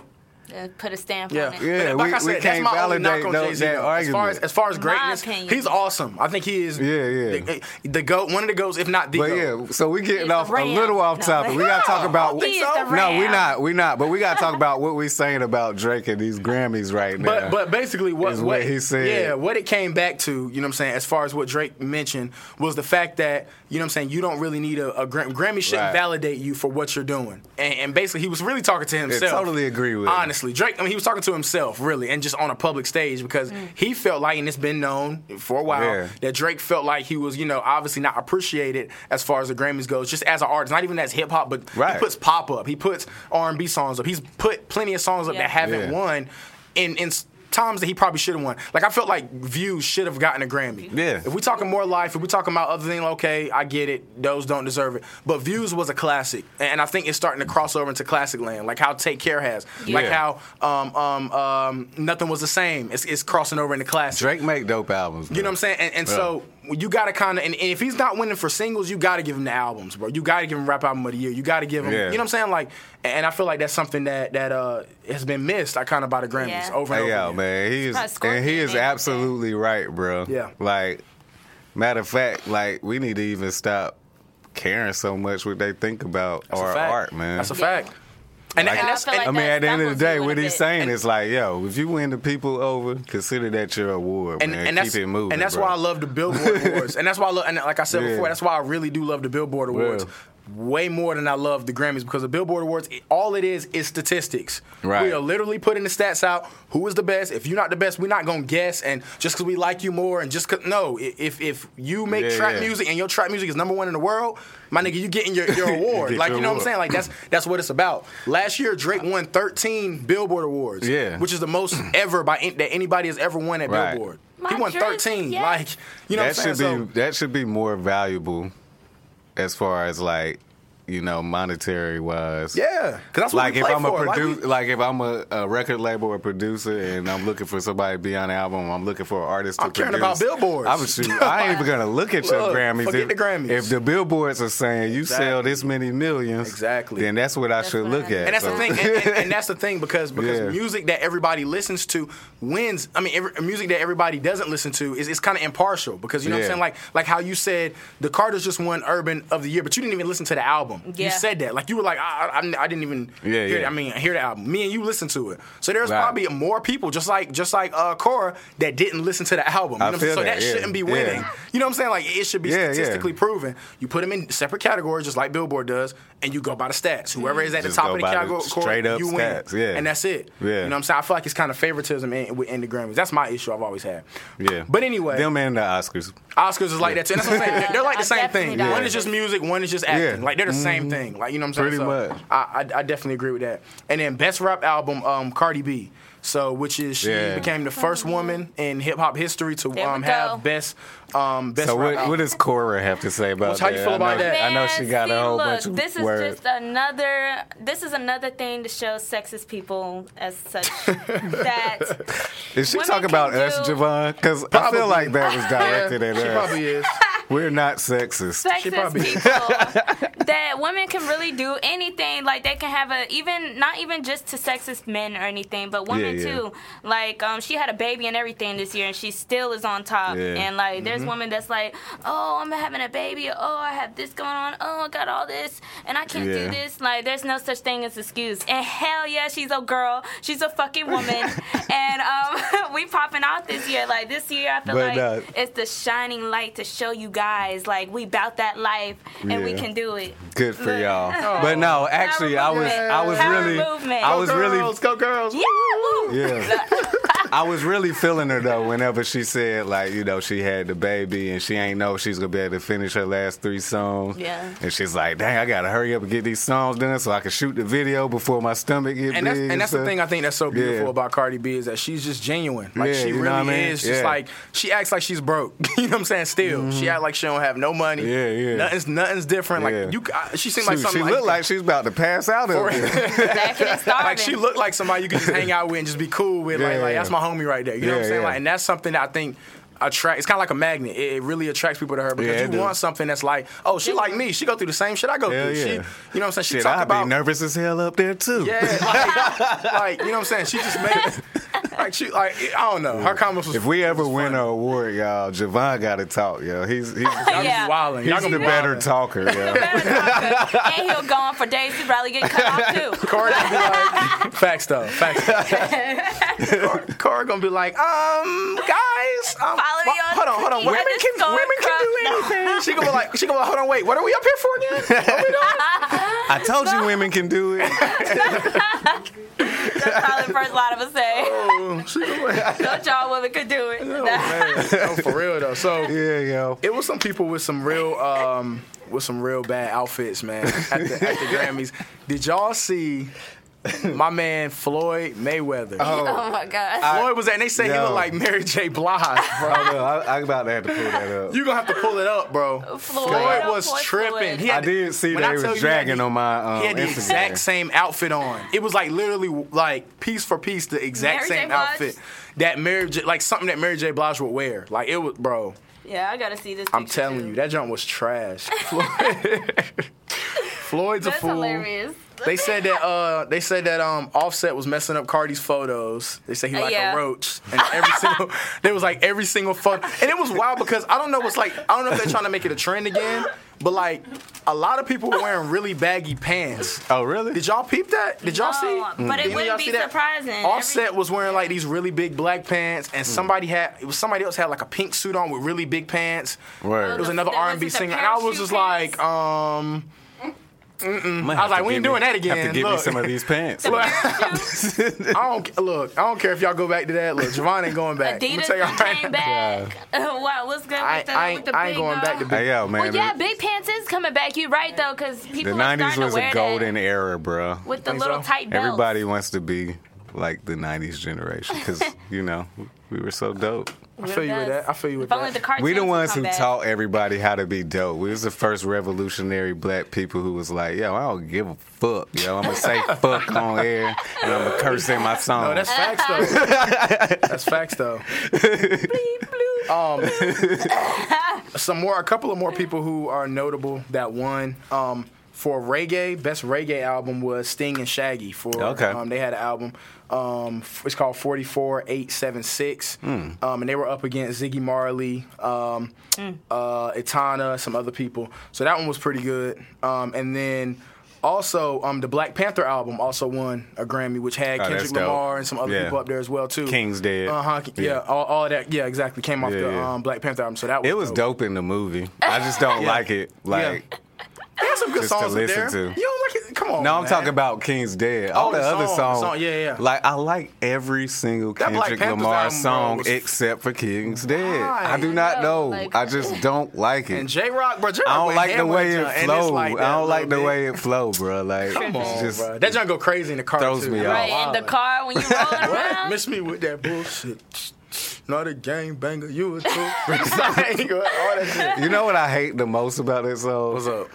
Uh, put a stamp yeah. on it. Yeah, but like we, I said, we can't validate on no, Jay-Z, that argument. As far as, as, far as greatness, he's awesome. I think he is yeah, yeah. The, the GOAT, one of the GOATs, if not the but GOAT. Yeah, so we're getting off a little off no, topic. We got to talk about... So. No, we're not. We're not. But we got to talk about what we're saying about Drake and these Grammys right now. But, but basically what, what, what he said. Yeah, what it came back to, you know what I'm saying, as far as what Drake mentioned, was the fact that, you know what I'm saying, you don't really need a... a Grammy right. shouldn't validate you for what you're doing. And, and basically, he was really talking to himself. I totally agree with Honestly. Drake, I mean, he was talking to himself, really, and just on a public stage because mm. he felt like, and it's been known for a while, yeah. that Drake felt like he was, you know, obviously not appreciated as far as the Grammys goes, just as an artist, not even as hip-hop, but right. he puts pop up. He puts R and B songs up. He's put plenty of songs up yeah. that haven't yeah. won in, in times that he probably should have won. Like, I felt like Views should have gotten a Grammy. Yeah. If we're talking More Life, if we're talking about other things, okay, I get it. Those don't deserve it. But Views was a classic, and I think it's starting to cross over into classic land, like how Take Care has. Yeah. Like how um, um, um, Nothing Was the Same. It's, it's crossing over into classic. Drake make dope albums, bro. You know what I'm saying? And, and yeah. so... You gotta kind of, and, and if he's not winning for singles, you gotta give him the albums, bro. You gotta give him Rap Album of the Year. You gotta give him, yeah. you know what I'm saying? Like, and I feel like that's something that that uh, has been missed. I kind of by the Grammys yeah. over and hey, over. Yo, again. man, he is, and he is absolutely right, bro. Yeah. Like, matter of fact, like we need to even stop caring so much what they think about that's our art, man. That's a yeah. fact. And, like, and that's, I, like I mean, at the end of the day, what he's saying is like, yo, if you win the people over, consider that your award, and, man. And keep it moving, And that's bro. why I love the Billboard Awards. And that's why I love, and like I said yeah. before, that's why I really do love the Billboard Awards. Well. Way more than I love the Grammys because the Billboard Awards, it, all it is is statistics. Right. We are literally putting the stats out. Who is the best? If you're not the best, we're not going to guess. And just because we like you more and just because, no. If if you make yeah, trap yeah. music and your trap music is number one in the world, my nigga, you getting your, your award. you like, your you know award. what I'm saying? Like, that's that's what it's about. Last year, Drake won thirteen Billboard Awards, yeah. which is the most ever by in, that anybody has ever won at right. Billboard. My he won thirteen. Yeah. Like, you know that what I'm saying? Should be, so, that should be more valuable. As far as, like, you know, monetary wise. Yeah, because that's what like we play if I'm for. A produ- like, we- like if I'm a, a record label or producer and I'm looking for somebody to be on the album, I'm looking for an artist to I'm produce. I'm caring about billboards. I'm shoot. I ain't even gonna look at your look, Grammys. Forget if, the Grammys. If the billboards are saying you exactly. sell this many millions, exactly, then that's what I that's should right. look at. And that's so. the thing. And, and, and that's the thing because because yeah. music that everybody listens to wins. I mean, every, music that everybody doesn't listen to is it's kind of impartial because you know yeah. what I'm saying. Like like how you said the Carters just won Urban of the Year, but you didn't even listen to the album. Yeah. You said that. Like, you were like, I, I, I didn't even yeah, hear yeah. I mean, hear the album. Me and you listened to it. So there's right. probably more people, just like just like uh, Cora, that didn't listen to the album. You know so that, that yeah. shouldn't be winning. Yeah. You know what I'm saying? Like, it should be yeah, statistically yeah. proven. You put them in separate categories, just like Billboard does, and you go by the stats. Whoever is at just the top of the category, straight up you win. Stats. Yeah. And that's it. Yeah. You know what I'm saying? I feel like it's kind of favoritism in, in the Grammys. That's my issue I've always had. Yeah. But anyway. Them and the Oscars. Oscars is like yeah. that, too. And that's what I'm saying. They're like the same thing. One is just music, one is just acting. Like, they're the same thing. Like, you know what I'm saying? Pretty so much. I, I, I definitely agree with that. And then best rap album, um, Cardi B. So, which is she yeah. became the first woman in hip hop history to um, have best, um, best. So, what, what does Cora have to say about Which, that? How you feel about I know, that? Man, I know she got see, a whole look, bunch of this is words. Just another. This is another thing to show sexist people as such that. Is she talking about do, us, Javon? Because I feel like that was directed at us. She probably is. We're not sexist. Sexist she probably people that women can really do anything. Like they can have a even not even just to sexist men or anything, but women. Yeah. Yeah. too. Like, um, she had a baby and everything this year, and she still is on top. Yeah. And, like, there's mm-hmm. women that's like, oh, I'm having a baby. Oh, I have this going on. Oh, I got all this, and I can't yeah. do this. Like, there's no such thing as excuse. And hell yeah, she's a girl. She's a fucking woman. And um, we popping out this year. Like, this year, I feel but like not. It's the shining light to show you guys, like, we bout that life, and yeah. we can do it. Good for but, y'all. Oh. But, no, actually, I was, I was Power really... Movement. I was go girls, really... Go girls. Yeah. Yeah, I was really feeling her though. Whenever she said, like, you know, she had the baby and she ain't know she's gonna be able to finish her last three songs. Yeah, and she's like, dang, I gotta hurry up and get these songs done so I can shoot the video before my stomach gets and big. That's, and that's so. The thing I think that's so beautiful yeah. about Cardi B is that she's just genuine. Like yeah, she really I mean? is. Just yeah. like she acts like she's broke. You know what I'm saying? Still, mm-hmm. she acts like she don't have no money. Yeah, yeah. Nothing's nothing's different. Yeah. Like you, I, she seemed like she, something. She like, looked like she's about to pass out. Over there. Like she looked like somebody you could just hang out with and just be cool with. Yeah, like, yeah. like that's my homie right there. You yeah, know what I'm saying? Yeah. Like, and that's something that I think attract. It's kind of like a magnet. It, it really attracts people to her because yeah, you want something that's like, oh, she like me. She go through the same shit I go hell through. Yeah. She, you know what I'm saying? She shit, talk I'd about, be nervous as hell up there too. Yeah, like, like you know what I'm saying? She just made. Like, she, like, I don't know. Her comments was If we ever win funny. an award, y'all, Javon got to talk, yo. He's he's, yeah. y'all he's y'all the be better talker, yo. The better talker. And he'll go on for days. He'll probably get cut off, too. Cora gonna be like, facts, though. Facts, though. Cora gonna be like, um, guys. Um, Follow me on. Hold on, hold on. Women can, women can do anything. No. She gonna be like, she gonna be like, hold on, wait. What are we up here for again? What are we doing? I told you women can do it. That's probably the first line of a say. Oh, don't y'all women could do it. No, man. No, for real though. So yeah, yo. It was some people with some real, um, with some real bad outfits, man. At the, at the Grammys, did y'all see? My man Floyd Mayweather. Oh, oh my God! I, Floyd was there, and they say yo. he looked like Mary J. Blige, bro. No, I, I about to have to pull that up. You gonna have to pull it up, bro. Floyd, Floyd was Floyd tripping. Floyd. He had, I did see that he was dragging on my. Um, he had the Instagram. exact same outfit on. It was like literally like piece for piece the exact Mary same outfit that Mary J, like something that Mary J. Blige would wear. Like it was, bro. Yeah, I gotta see this. I'm telling too. you, that jump was trash. Floyd's That's a fool. Hilarious. They said that uh, they said that um, Offset was messing up Cardi's photos. They said he like yeah. a roach, and every single there was like every single photo, and it was wild because I don't know what's like I don't know if they're trying to make it a trend again, but like a lot of people were wearing really baggy pants. Oh really? Did y'all peep that? Did y'all no, see? But it Did wouldn't be surprising. That? Offset every- was wearing like these really big black pants, and mm. somebody had it was somebody else had like a pink suit on with really big pants. Right. It was another there R and B singer, and I was just pants? like, um. Mm-mm. I was like, we ain't doing me, that again. Have to give look. me some of these pants. Look, I don't look. I don't care if y'all go back to that. Look, Javon ain't going back. Adidas tell y'all came right back. Yeah. Wow, what's good I, with the, I ain't, with the I ain't big going girl. back to big pants. Hey, yo, man, well, yeah, big pants is coming back. You right though, because people the are nineties was to wear a golden era, bro. With the little so? tight belts. Everybody wants to be like the nineties generation because you know we were so dope. I feel you with that. I feel you with that. We the ones who taught everybody how to be dope. We was the first revolutionary black people who was like, yo, I don't give a fuck, yo. I'm going to say fuck on air, and I'm going to curse in my song. No, that's facts, though. That's facts, though. Um, some more, a couple of more people who are notable that won. Um, for reggae, best reggae album was Sting and Shaggy. For okay. um, they had an album. Um, it's called forty-four eight seventy-six, mm. um, and they were up against Ziggy Marley, um, mm. uh, Itana, some other people. So that one was pretty good. Um, and then also um, the Black Panther album also won a Grammy, which had oh, Kendrick Lamar and some other yeah. people up there as well too. King's Dead, uh huh, yeah, yeah. All, all of that, yeah, exactly, came off yeah, the yeah. Um, Black Panther album. So that was it was dope, dope in the movie. I just don't yeah. like it, like. Yeah. They have some good just songs to listen there. To. You don't like it? Come on. No, I'm man. talking about King's Dead. All oh, the, the song, other songs. Song, yeah, yeah. Like I like every single that Kendrick Lamar song was... except for King's Why? Dead. I do not know. Like... I just don't like it. And J Rock, bro. I don't like the way it flows. I don't like the way it flows, bro. Like, come on, just, bro. That junk go crazy in the car. Throws too. me right, off. Right in the car when you rolling around. Miss me with that bullshit. Not a gang banger, you a tool. All that shit. You know what I hate the most about this song? What's up?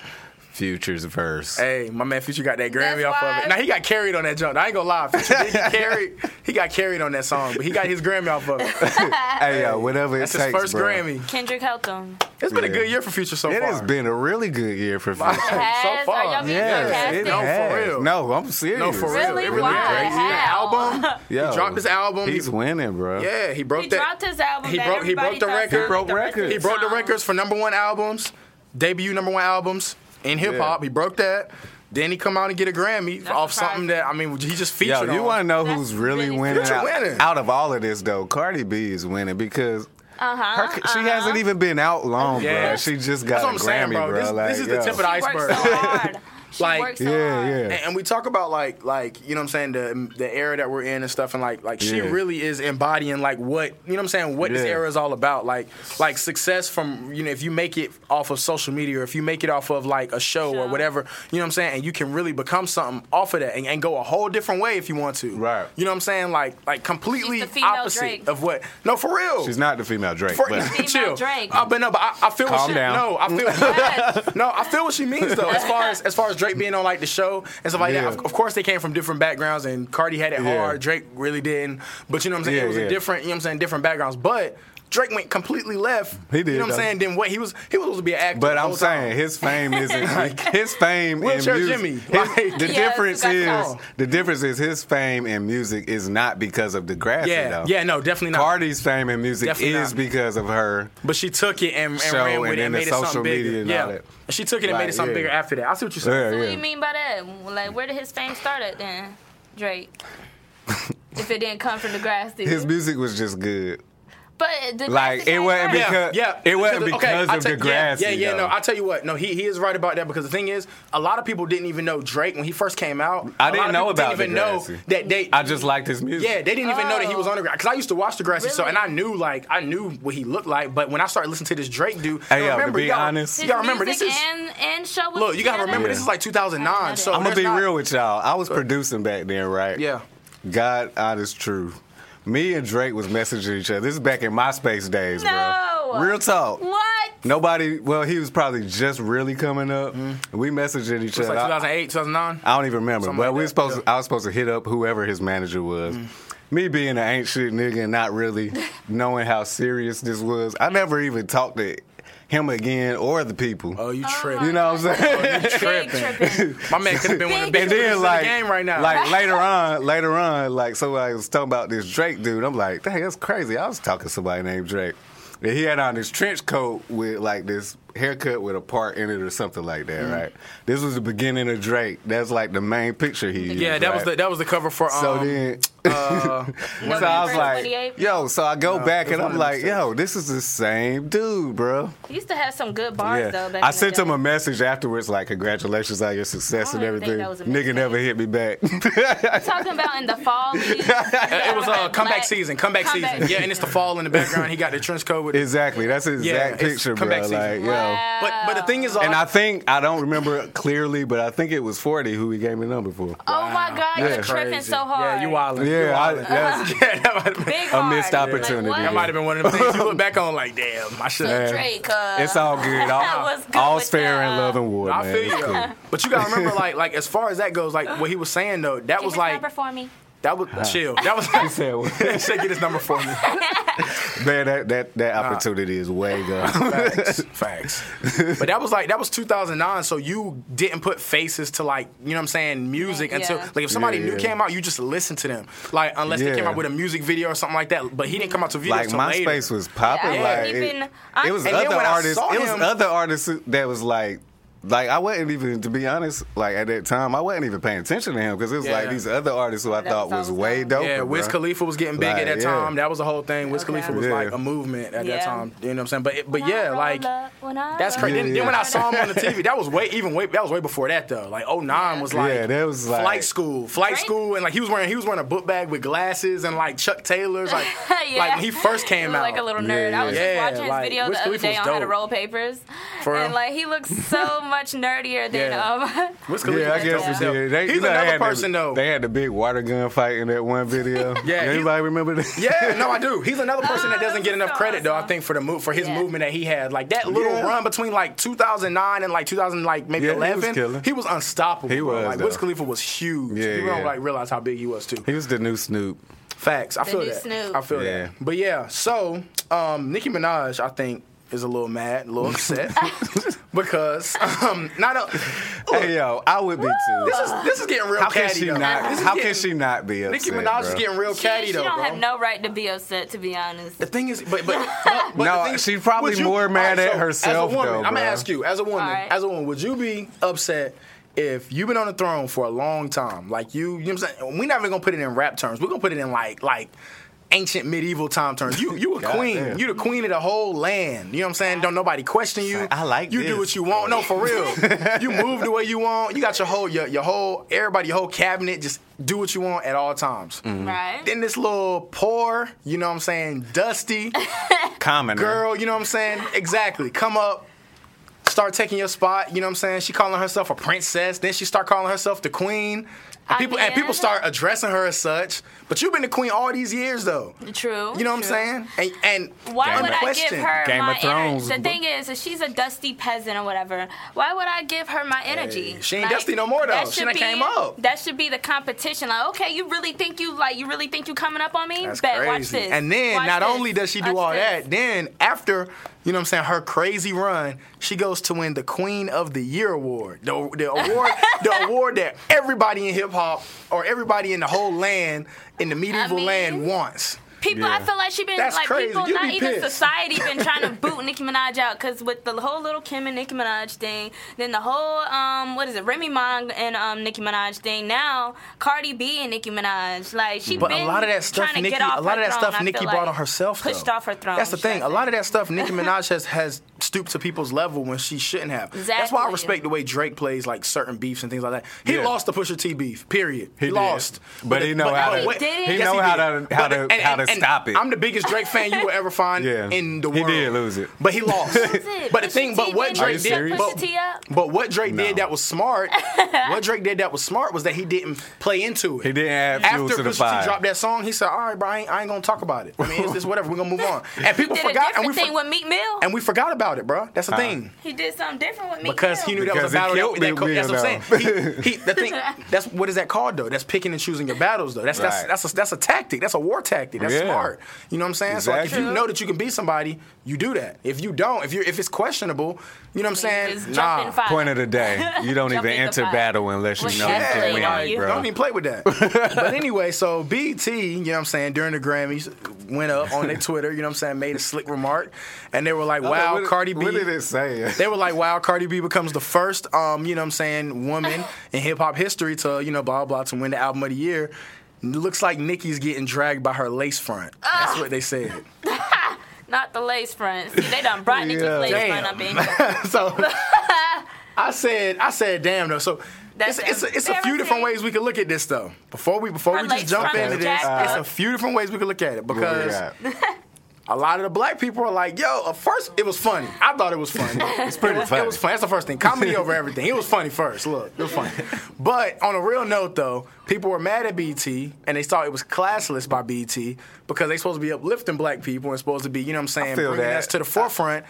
Future's verse. Hey, my man Future got that Grammy off of it. Now, he got carried on that jump. I ain't gonna lie. Future did get carried. He got carried on that song, but he got his Grammy off of it. Hey, yo, whatever it That's takes, That's his first bro. Grammy. Kendrick helped him. It's been yeah. a good year for Future so it far. It has been a really good year for Future. Has, so far. Are y'all being yes, it no, has. for real. No, I'm serious. No, for real. Really? It really Why? Crazy. How? The album. Yo, he dropped his album. He's he, winning, bro. Yeah, he broke he that. He dropped his album. He broke, he broke the record. He broke records. He broke the records for number one albums, debut number one albums. In hip-hop, yeah. he broke that. Then he come out and get a Grammy That's off surprising. something that, I mean, he just featured Yo, you want to know That's who's really winning out, winning out of all of this, though? Cardi B is winning because... Uh-huh, her, uh-huh. She hasn't even been out long, yeah. bro. She just got That's a Grammy, saying, bro. bro. This, like, this is yo. the tip of the iceberg. She works so hard. She like, works so yeah, hard. Yeah. And, and we talk about, like, like you know what I'm saying, the the era that we're in and stuff, and, like, like yeah. she really is embodying, like, what, you know what I'm saying, what yeah. this era is all about. Like, like success from, you know, if you make it off of social media or if you make it off of, like, a show sure. or whatever, you know what I'm saying, and you can really become something off of that and, and go a whole different way if you want to. Right. You know what I'm saying? Like, like completely opposite Drake. of what. No, for real. She's not the female Drake, for, but chill. Drake. Uh, but no, but I, I feel Calm what she down. no, I feel yes. no, I feel what she means though. As far as as far as Drake being on like the show and stuff like yeah. that. Of, of course, they came from different backgrounds, and Cardi had it yeah. hard. Drake really didn't. But you know what I'm saying? Yeah, it was yeah. a different. You know what I'm saying? Different backgrounds, but. Drake went completely left. He did. You know what I'm saying? Then what he was he was supposed to be an actor. But I'm saying time. his fame isn't like his fame in music. Jimmy. Like, his, the yeah, difference is the difference is his fame in music is not because of Degrassi yeah, though. Yeah, no, definitely not. Cardi's fame in music definitely is not. because of her. But she took it and, and ran with and it and made it something bigger. And yeah. all that. She took it and like, made it something yeah. bigger after that. I see what you're saying. Yeah, so yeah. what do you mean by that? Like where did his fame start at then, Drake? If it didn't come from Degrassi. His music was just good. But like it wasn't because yeah, yeah. it wasn't because okay, of t- Degrassi. Yeah, yeah, yeah no. I tell you what, no, he he is right about that because the thing is, a lot of people didn't even know Drake when he first came out. I didn't know about didn't even Degrassi. Know that they. I just liked his music. Yeah, they didn't even oh. know that he was on Degrassi because I used to watch Degrassi, really? so and I knew like I knew what he looked like, but when I started listening to this Drake dude, hey, yo, remember, to be y'all, honest, y'all remember this is and, and show look, you gotta remember yeah. this is like two thousand nine. So I'm gonna be not, real with y'all. I was producing back then, right? Yeah. God, honest truth. Me and Drake was messaging each other. This is back in MySpace days, no. bro. Real talk. What? Nobody, well, he was probably just really coming up. Mm-hmm. We messaging each other. It was like two thousand eight, two thousand nine? I don't even remember. Something but like we that. supposed yeah. to, I was supposed to hit up whoever his manager was. Mm-hmm. Me being an ancient nigga and not really knowing how serious this was, I never even talked to him again or the people. Oh, you tripping. You know what I'm saying? Oh, you tripping. tripping. My man could have been one of the best players in the game right now. Like later on, later on, like somebody was talking about this Drake dude. I'm like, dang, that's crazy. I was talking to somebody named Drake. And he had on this trench coat with like this haircut with a part in it or something like that, mm-hmm. right? This was the beginning of Drake. That's like the main picture he used. Yeah, that right? was the that was the cover for um, So then uh, so I was like, yo, so I go no, back and I'm like, yo, this is the same dude, bro. He used to have some good bars yeah. though. Back I sent him day. a message afterwards like, congratulations on your success and everything. Nigga never hit me back. Talking about in the fall. It was uh, comeback season, comeback, comeback season. Yeah, and it's the fall in the background. He got the trench coat with exactly. That's the exact yeah, picture, bro. Comeback season. Like, yeah. Wow. But but the thing is, all and I think I don't remember clearly, but I think it was forty who he gave me number for. Oh wow. my God, yeah. you're tripping so hard. Yeah, you wildin'. yeah, I, that's, yeah, that might have been a missed opportunity. Like, that might have been one of the things you look back on like, damn, I should have. Drake, uh, it's all good. All, good all's fair that. In love and war. I man. Feel you. Cool. But you gotta remember, like, like as far as that goes, like what he was saying though, that Get was like. For me. That was huh. chill. That was like, said, well, get his number for me. Man, that that, that opportunity nah. is way gone. Facts. Facts. But that was like, that was two thousand nine, so you didn't put faces to like, you know what I'm saying, music yeah. until, like if somebody yeah, yeah. new came out, you just listened to them. Like, unless yeah. they came out with a music video or something like that, but he didn't come out to videos like, until later. Like, MySpace was popping. Yeah, like, even, it, it was other artists, it was other artists that was like, Like, I wasn't even, to be honest, like, at that time, I wasn't even paying attention to him because it was, yeah. like, these other artists who I that thought was, was way dope. Yeah, Wiz Khalifa was getting big like, at that time. Yeah. That was the whole thing. Wiz okay. Khalifa was, yeah. like, a movement at yeah. that time. You know what I'm saying? But, it, but yeah, like, up, that's crazy. Yeah, then, yeah. then when I saw him on the T V, that was way, even way, that was way before that, though. Like, oh nine was, like, yeah, that was like flight school. Flight right? school, and, like, he was wearing he was wearing a book bag with glasses and, like, Chuck Taylors. Like, yeah. like when he first came out. Like a little nerd. Yeah, I was yeah. just watching yeah, his video like, the other day on how to roll papers. And, like, he looks so much nerdier than yeah. um. Wiz Khalifa yeah, I guess yeah. they, he's you know, another person the, though. They had the big water gun fight in that one video. yeah, anybody remember that? Yeah, no, I do. He's another person oh, that doesn't get enough so credit awesome. Though. I think for the move for his yeah. movement that he had, like that little yeah. run between like two thousand nine and like two thousand, like maybe yeah, eleven. He was, he was unstoppable. He was. Like, Wiz Khalifa was huge. Yeah, you yeah. don't like realize how big he was too. He was the new Snoop. Facts. I the feel new that. Snoop. I feel yeah. that. But yeah, so um, Nicki Minaj, I think, is a little mad, a little upset. Because um, not a look, hey yo, I would be too. This is this is getting real how catty though. Not, how getting, can she not be upset? Nicki Minaj bro. Is getting real she, catty she though. She don't bro. Have no right to be upset, to be honest. The thing is, but but, but, but no, she's probably you, more mad right, at so, herself as a woman, though. I'm gonna ask you, as a woman, right. as a woman, would you be upset if you've been on the throne for a long time, like you, you know what I'm saying? We're not even gonna put it in rap terms. We're gonna put it in like like. ancient medieval time turns. You you a queen. Damn. You the queen of the whole land. You know what I'm saying? Don't nobody question you. I like you this. You do what you want. No, for real. You move the way you want. You got your whole, your, your whole, everybody, your whole cabinet. Just do what you want at all times. Mm-hmm. Right. Then this little poor, you know what I'm saying, dusty commoner girl, you know what I'm saying? Exactly. Come up. Start taking your spot, you know what I'm saying? She calling herself a princess. Then she start calling herself the queen. And people I mean, and people start addressing her as such. But you've been the queen all these years, though. True. You know what true. I'm saying? And, and why Game would I question. Give her Game my energy? The thing is, if she's a dusty peasant or whatever, why would I give her my energy? Hey, she ain't like, dusty no more, though. She done came up. That should be the competition. Like, okay, you really think you like you really think you coming up on me? That's Bet, crazy. Watch this. And then watch not this. Only does she do watch all this. That, then after. You know what I'm saying? Her crazy run, she goes to win the Queen of the Year award. The, the award the award that everybody in hip-hop or everybody in the whole land, in the medieval I mean, land, wants. People, yeah. I feel like she been, That's like, crazy. People, you not even pissed. Society, been trying to boot Nicki Minaj out because with the whole little Kim and Nicki Minaj thing, then the whole, um, what is it, Remy Ma and um, Nicki Minaj thing, now Cardi B and Nicki Minaj. Like, she but been a lot of that stuff, trying to Nicki, get off a lot her of that throne, stuff Nicki brought like on herself, pushed though. Off her throne. That's the thing. A lot of that stuff Nicki Minaj has, has stooped to people's level when she shouldn't have. Exactly. That's why I respect the way Drake plays, like, certain beefs and things like that. He yeah. lost the Pusha T beef, period. He, he lost. But, but he know how to... He know how to... And stop it. I'm the biggest Drake fan you will ever find yeah. in the world. He did lose it. But he lost. But the Pusha thing, T but what Drake did but, but what Drake no. did that was smart, what Drake did that was smart was that he didn't play into it. He didn't add fuel to the fire. After Pusha T dropped that song, he said, all right, bro, I ain't, I ain't going to talk about it. I mean, it's just whatever. We're going to move on. And people he did forgot. A different and we for, thing with Meek Mill. And we forgot about it, bro. That's the uh, thing. He did something different with Meek because Mill. Because he knew because that was a battle. That, that co- that's what I'm saying. He, he, the thing, that's, what is that called, though? That's picking and choosing your battles, though. That's that's that's a tactic. That's a war tactic. That's smart. You know what I'm saying? Exactly. So like, if you know that you can be somebody, you do that. If you don't, if you if it's questionable, you know what I'm saying? Nah. Point of the day, you don't even enter battle unless you well, know you can win, like, bro. Don't even play with that. But anyway, so B T, you know what I'm saying, during the Grammys, went up on their Twitter, you know what I'm saying, made a slick remark, and they were like, wow, like, what, Cardi B. What did it say? They were like, wow, Cardi B becomes the first, um, you know what I'm saying, woman in hip-hop history to, you know, blah, blah, to win the album of the year. Looks like Nicki's getting dragged by her lace front. Ugh. That's what they said. Not the lace front. See, they done brought Nicki's yeah. lace damn. Front up in here. So I said, I said, damn though. So That's it's, it's, it's a few different ways we can look at this though. Before we before her we just jump into this, uh, it's a few different ways we can look at it because. A lot of the black people are like, yo, at first, it was funny. I thought it was funny. It's pretty it was, funny. It was funny. That's the first thing. Comedy over everything. It was funny first. Look, it was funny. But on a real note, though, people were mad at B E T, and they thought it was classless by B E T because they supposed to be uplifting black people and supposed to be, you know what I'm saying, bringing that. us to the forefront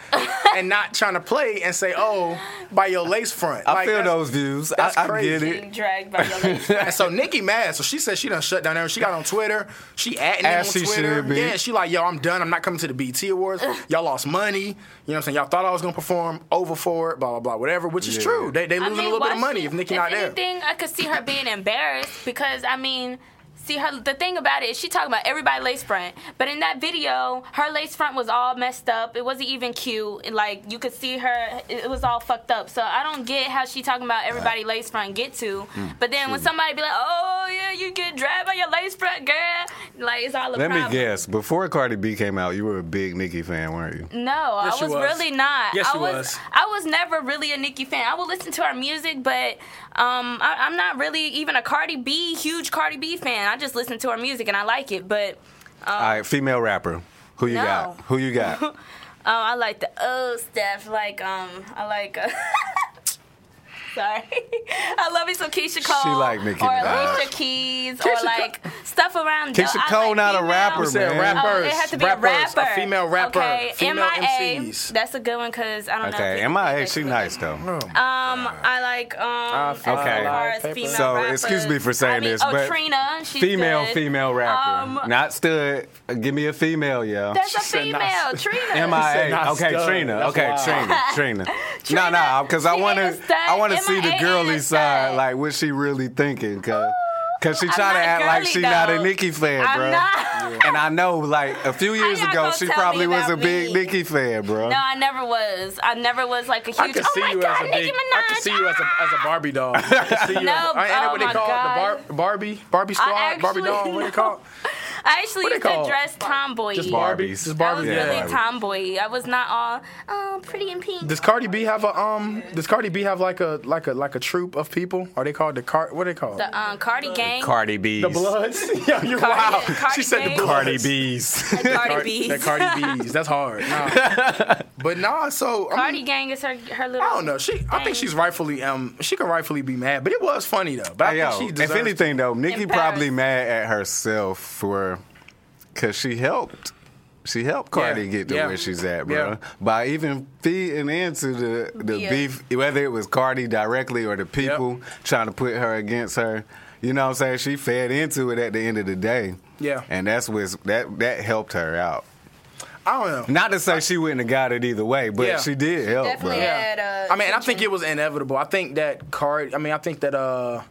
and not trying to play and say, oh, by your lace front. I like, feel those views. That's I, crazy. I get it. Being dragged by your lace front. And so Nicki mad. So she said she done shut down everything. She got on Twitter. She at As on she Twitter. Be. Yeah, she like, yo, I'm done. I'm not coming to the B E T Awards. Y'all lost money. You know what I'm saying? Y'all thought I was going to perform over for it, blah, blah, blah, whatever, which is yeah. true. They, they losing mean, a little bit of money she, if Nicki if not anything, there. If anything, I could see her being embarrassed because, I mean... See, her, the thing about it is she talking about everybody lace front. But in that video, her lace front was all messed up. It wasn't even cute. And, like, you could see her. It was all fucked up. So I don't get how she talking about everybody lace front get to. Mm, but then shoot. when somebody be like, oh, yeah, you get dragged by your lace front, girl. Like, it's all a Let problem. Let me guess. Before Cardi B came out, you were a big Nicki fan, weren't you? No, yes, I was, was really not. Yes, I was, was. I was never really a Nicki fan. I would listen to her music, but... Um, I, I'm not really even a Cardi B, huge Cardi B fan. I just listen to her music and I like it. But um, all right, female rapper, who you no. got? Who you got? um, I like the old stuff. Like um, I like. Uh, sorry, I love me some Keisha Cole. She like Nicki Minaj. Or Alicia Keys, Keisha or like Cole. Stuff around. Keisha the, Cole, like not female. a rapper, man. Rappers, oh, it has to be rappers, a rapper. A female rapper. Okay, female M I A. M Cs. That's a good one because I don't okay. know. Okay, M I A, she nice though. Um, I like um. Uh, okay. As as female so rappers. Excuse me for saying I mean, this, oh, but Trina, she's female, good. female rapper. Um, not stud. Give me a female, yo. That's she a female, not, Trina. M I A. Okay, stud. Trina. That's okay, Trina. Trina. No, no, because I want to. I want to. See the girly side, like what she really thinking, cause, cause she try to act like she not a Nicki fan, bro. Yeah. And I know, like a few years ago, she probably was a big Nicki fan, bro. No, I never was. I never was like a huge. I can see you as a Nicki Minaj. I can see you as a as a Barbie doll. I can see you. No, oh my God. The Barbie, Barbie squad, Barbie doll. What they call? I actually used to dress tomboy. Just Barbies. Just Barbies. I was yeah. really tomboy. I was not all oh, pretty and pink. Does Cardi B have a um? Does Cardi B have like a like a like a troop of people? Are they called the Cart? What are they called? The um, Cardi gang. Cardi B's. The Bloods. Yeah, you're Cardi, wow. Cardi she said gang. The Cardi B's. The Cardi B's. The Cardi B's. That's hard. Nah. But nah, so Cardi I mean, gang is her her little. I don't know. She. Gang. I think she's rightfully um. She can rightfully be mad, but it was funny though. But hey, I think yo, she deserves. If anything though, Nicki probably mad at herself for. Because she helped, she helped Cardi yeah, get to yeah. where she's at, bro. Yeah. By even feeding into the the yeah. beef, whether it was Cardi directly or the people yep. trying to put her against her. You know what I'm saying? She fed into it at the end of the day. Yeah, and that's what that that helped her out. I don't know. Not to say I, she wouldn't have got it either way, but yeah. she did help. She definitely bro. had. Uh, I mean, I think it was inevitable. I think that Cardi. I mean, I think that. Uh,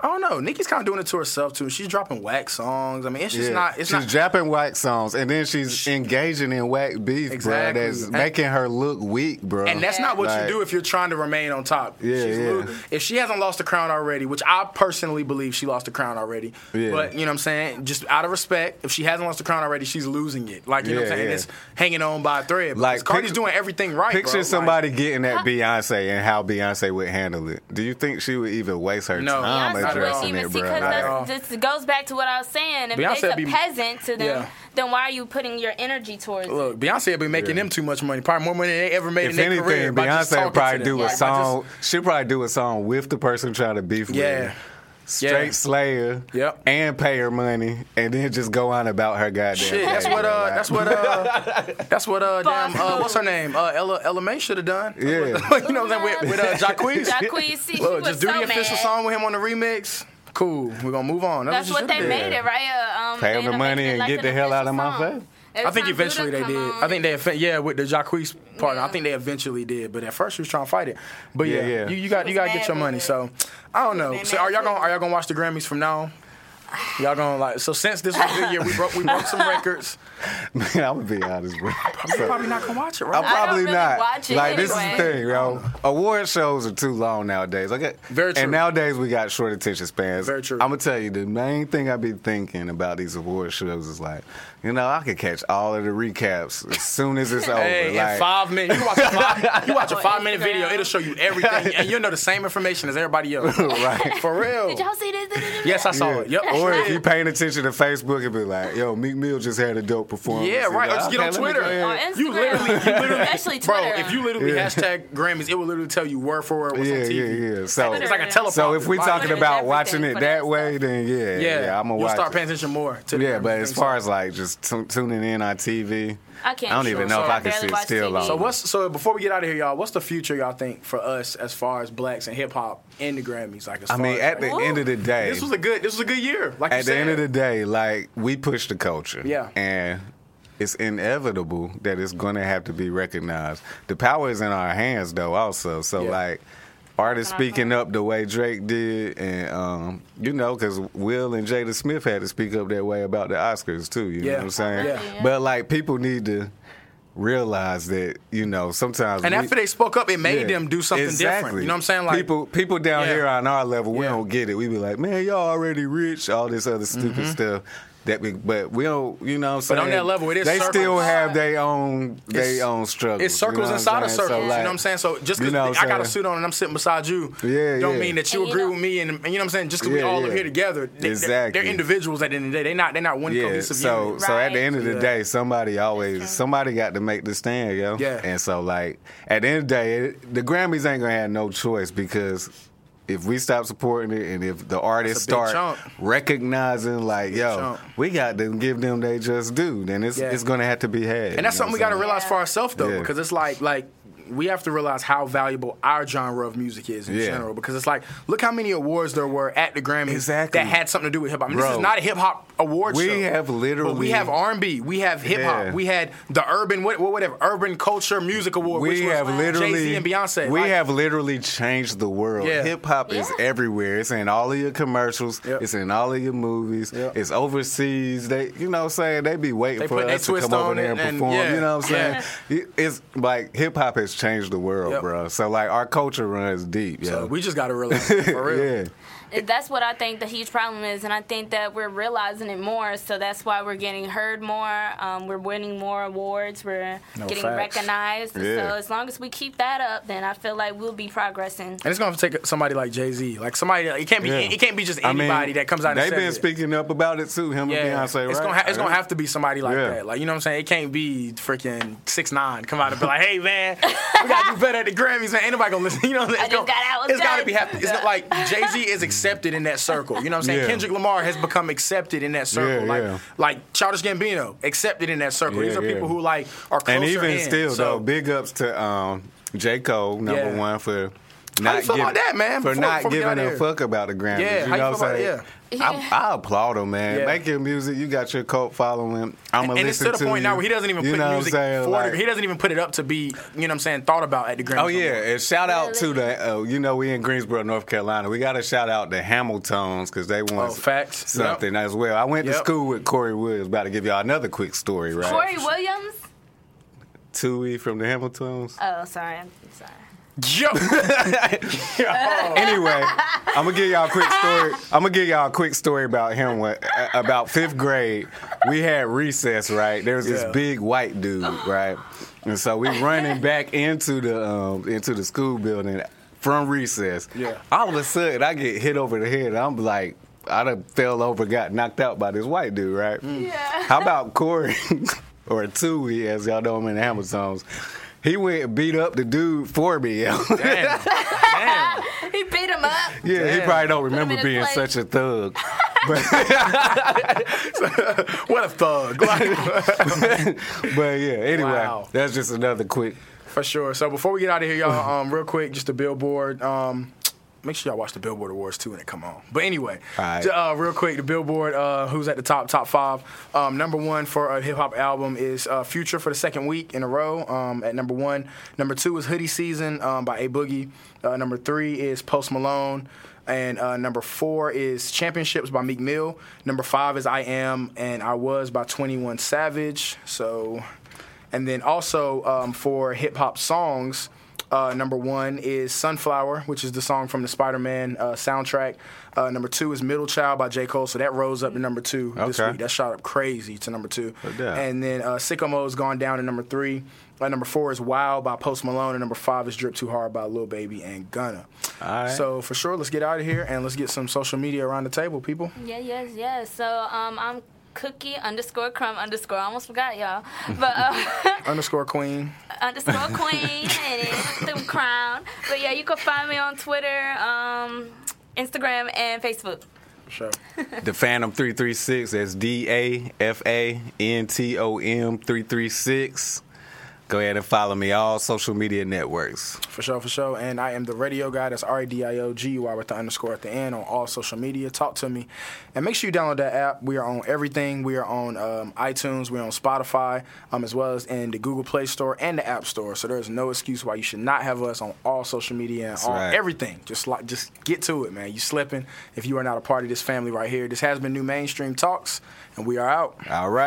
I don't know. Nicki's kind of doing it to herself, too. She's dropping whack songs. I mean, it's just yeah. not... It's she's not... dropping whack songs, and then she's she... engaging in whack beef, exactly. bro, that's and... making her look weak, bro. And that's yeah. not what like... you do if you're trying to remain on top. Yeah, she's yeah. Little... If she hasn't lost the crown already, which I personally believe she lost the crown already, yeah. but, you know what I'm saying, just out of respect, if she hasn't lost the crown already, she's losing it. Like, you yeah, know what I'm saying? Yeah. It's hanging on by a thread. Like pic- Cardi's doing everything right, Picture bro. somebody like... getting at Beyonce and how Beyonce would handle it. Do you think she would even waste her no. time? Beyonce Not even see, because this goes back to what I was saying. If Beyonce it's a be, peasant to them, yeah. then why are you putting your energy towards Look, it? Beyonce will be making yeah. them too much money. Probably more money than they ever made if in their anything, career. If anything, Beyonce will probably do a yeah, song. Just, she'll probably do a song with the person trying to beef with yeah. her. Straight yeah. slayer, yep. and pay her money, and then just go on about her goddamn. Shit, that's what, uh, that's what, uh, that's what, uh, damn, uh, what's her name? Uh, Ella, Ella May should have done. Yeah, you know what I'm saying with, with uh, Jacquees. Jacquees, see, Look, she just was do so the official mad. song with him on the remix. Cool, we're gonna move on. That's, that's what, what they did. made it, right? Uh, um, pay them the money and like get the hell out of my face. I think eventually they did. I think they, yeah, with the Jacquees partner, yeah. I think they eventually did. But at first, she was trying to fight it. But yeah, yeah. you, you got you got to get your money. It. So I don't know. So are y'all gonna are y'all gonna watch the Grammys from now on? Y'all gonna like so since this was the year we broke we broke some records. Man, I'm gonna be honest, bro. I'm so, probably not gonna watch it, right? I'm probably really not. Watch it like anyway. This is the thing, yo. Award shows are too long nowadays. Okay, very true. And nowadays we got short attention spans. Very true. I'm gonna tell you the main thing I be thinking about these award shows is like, you know, I could catch all of the recaps as soon as it's over. Hey, like, in five minutes, you watch a five, you watch a five minute video, it'll show you everything, and you'll know the same information as everybody else. Right? For real. Did y'all see this? Yes, I saw yeah. it. Yep. worry if he paying attention to Facebook and be like, yo, Meek Mill just had a dope performance. Yeah, right. Like, okay, just get on Twitter. On Instagram. You literally, you literally especially Twitter. Bro, if you literally yeah. hashtag Grammys, it will literally tell you word for word what's yeah, on T V. Yeah, yeah, so it's like a teleprompter. So if we're talking about watching it that way, then yeah, yeah, yeah I'm going to watch it. You'll start paying attention more to yeah, but as far as like just t- tuning in on T V, I can't. I don't even know if I can sit still long. So what's so before we get out of here, y'all, what's the future y'all think for us as far as blacks and hip hop and the Grammys? Like, as I far mean, as, at like, the ooh, end of the day, this was a good. This was a good year. Like at you said. The end of the day, like we push the culture. Yeah, and it's inevitable that it's going to have to be recognized. The power is in our hands, though. Also, so yeah. like. Artists speaking up the way Drake did, and um, you know, because Will and Jada Smith had to speak up that way about the Oscars too. You yeah. know what I'm saying? Yeah. But like, people need to realize that, you know, sometimes. And we, after they spoke up, it made yeah, them do something exactly. different. You know what I'm saying? Like people, people down yeah. here on our level, we yeah. don't get it. We be like, man, y'all already rich. All this other stupid mm-hmm. stuff. That we, but we don't, you know what I'm saying? But on that level, it is they circles. Still have their own their own struggles. It's circles you know inside of circles, so like, you know what I'm saying? So just because you know I got a suit on and I'm sitting beside you, yeah, don't yeah. mean that you and agree you know, with me. And, and you know what I'm saying? Just because yeah, we all yeah. are here together, they, exactly. they're individuals at the end of the day. They're not, they're not one yeah. cohesive so, unit. So right. at the end of the yeah. day, somebody always, okay. somebody got to make the stand, yo. Yeah. And so, like, at the end of the day, it, the Grammys ain't going to have no choice because... If we stop supporting it and if the artists start chunk. recognizing, like, big yo, chunk. we got to give them they just due, then it's yeah. it's going to have to be had. And that's something we got to realize yeah. for ourselves, though, yeah. because it's like, like we have to realize how valuable our genre of music is in yeah. general, because it's like, look how many awards there were at the Grammys exactly. that had something to do with hip-hop. I mean, this is not a hip-hop award we show. We have literally... But we have R and B. We have hip-hop. Yeah. We had the Urban... What, whatever. Urban Culture Music Award, we which have was literally, Jay-Z and Beyonce. We like, have literally changed the world. Yeah. Hip-hop yeah. is everywhere. It's in all of your commercials. Yep. It's in all of your movies. Yep. It's overseas. They, you know what I'm saying? They be waiting they for us to come over there and, and perform. And, yeah. You know what I'm saying? Yeah. It's like, hip-hop has changed the world, yep. bro. So, like, our culture runs deep, yo. So we just got to realize it, for real. yeah. That's what I think the huge problem is, and I think that we're realizing it more, so that's why we're getting heard more, um, we're winning more awards, we're no getting facts. recognized, yeah. so as long as we keep that up, then I feel like we'll be progressing. And it's going to take somebody like Jay-Z, like somebody, it can't be yeah. it can't be just anybody I mean, that comes out and says it. They've been speaking up about it too, him yeah. and Beyonce, right? It's going ha- to have to be somebody like yeah. that, like, you know what I'm saying, it can't be freaking six nine come out and be like, hey man, we got to do better at the Grammys, man, ain't nobody going to listen, you know what I'm saying? It's going got to be happening, it's not like Jay-Z is excited. Accepted in that circle, you know what I'm saying? Yeah. Kendrick Lamar has become accepted in that circle, yeah, like yeah. like Childish Gambino accepted in that circle. Yeah, these are yeah. people who like are closer. And even in, still, so. though, big ups to um, J. Cole, number yeah. one for not giving like that, man? for before, not before giving a fuck about the Grammys. Yeah, you know you what I'm saying? Yeah. I, I applaud him, man. Yeah. Make your music. You got your cult following. I'm gonna listen to you. And it's to the point you. now where he doesn't even you put music for like, the, he doesn't even put it up to be, you know what I'm saying, thought about at the Grammys. Oh yeah, somewhere. And shout out to the uh, you know we in Greensboro, North Carolina. We got to shout out the Hamiltons because they won oh, facts. something yep. as well. I went yep. to school with Corey Williams. About to give y'all another quick story, right? Corey Williams, Tui from the Hamiltons. Oh, sorry, I'm sorry. Yo. Yo. Anyway, I'm gonna give y'all a quick story. I'm gonna give y'all a quick story about him. When, uh, about fifth grade, we had recess. Right, there was this yeah. big white dude. Right, and so we running back into the um, into the school building from recess. Yeah. All of a sudden, I get hit over the head. And I'm like, I done fell over, got knocked out by this white dude. Right. Yeah. How about Corey or Tui, as y'all know him in the Amazons? He went and beat up the dude for me. Damn. Damn. He beat him up. Yeah, Damn. he probably don't remember being place. such a thug. But what a thug. Like, but yeah, anyway, wow. that's just another quick. For sure. So before we get out of here, y'all, um, real quick, just a billboard. Um, Make sure y'all watch the Billboard Awards, too, when it come on. But anyway, right. uh, real quick, the Billboard, uh, who's at the top, top five. Um, number one for a hip-hop album is uh, Future for the second week in a row um, at number one. Number two is Hoodie Season um, by A Boogie. Uh, number three is Post Malone. And uh, number four is Championships by Meek Mill. Number five is I Am and I Was by twenty-one Savage. So, and then also um, for hip-hop songs, Uh, number one is Sunflower, which is the song from the Spider-Man uh, soundtrack. Uh, number two is Middle Child by J. Cole, so that rose up to number two okay. this week. That shot up crazy to number two. Yeah. And then uh, Sicko Mode's gone down to number three. Uh, number four is Wild by Post Malone. And number five is Drip Too Hard by Lil Baby and Gunna. All right. So for sure, let's get out of here and let's get some social media around the table, people. Yeah, yes, yes. So um, I'm... Cookie underscore crumb underscore. I almost forgot, y'all. But uh, underscore queen. Underscore queen and then crown. But yeah, you can find me on Twitter, um, Instagram, and Facebook. Sure. The Phantom three three six. That's D A F A N T O M three three six. Go ahead and follow me, all social media networks. For sure, for sure. And I am the radio guy. That's R A D I O G U Y with the underscore at the end on all social media. Talk to me. And make sure you download that app. We are on everything. We are on um, iTunes. We're on Spotify, um, as well as in the Google Play Store and the App Store. So there's no excuse why you should not have us on all social media and on right. everything. Just like, just get to it, man. You slipping if you are not a part of this family right here. This has been New Mainstream Talks, and we are out. All right.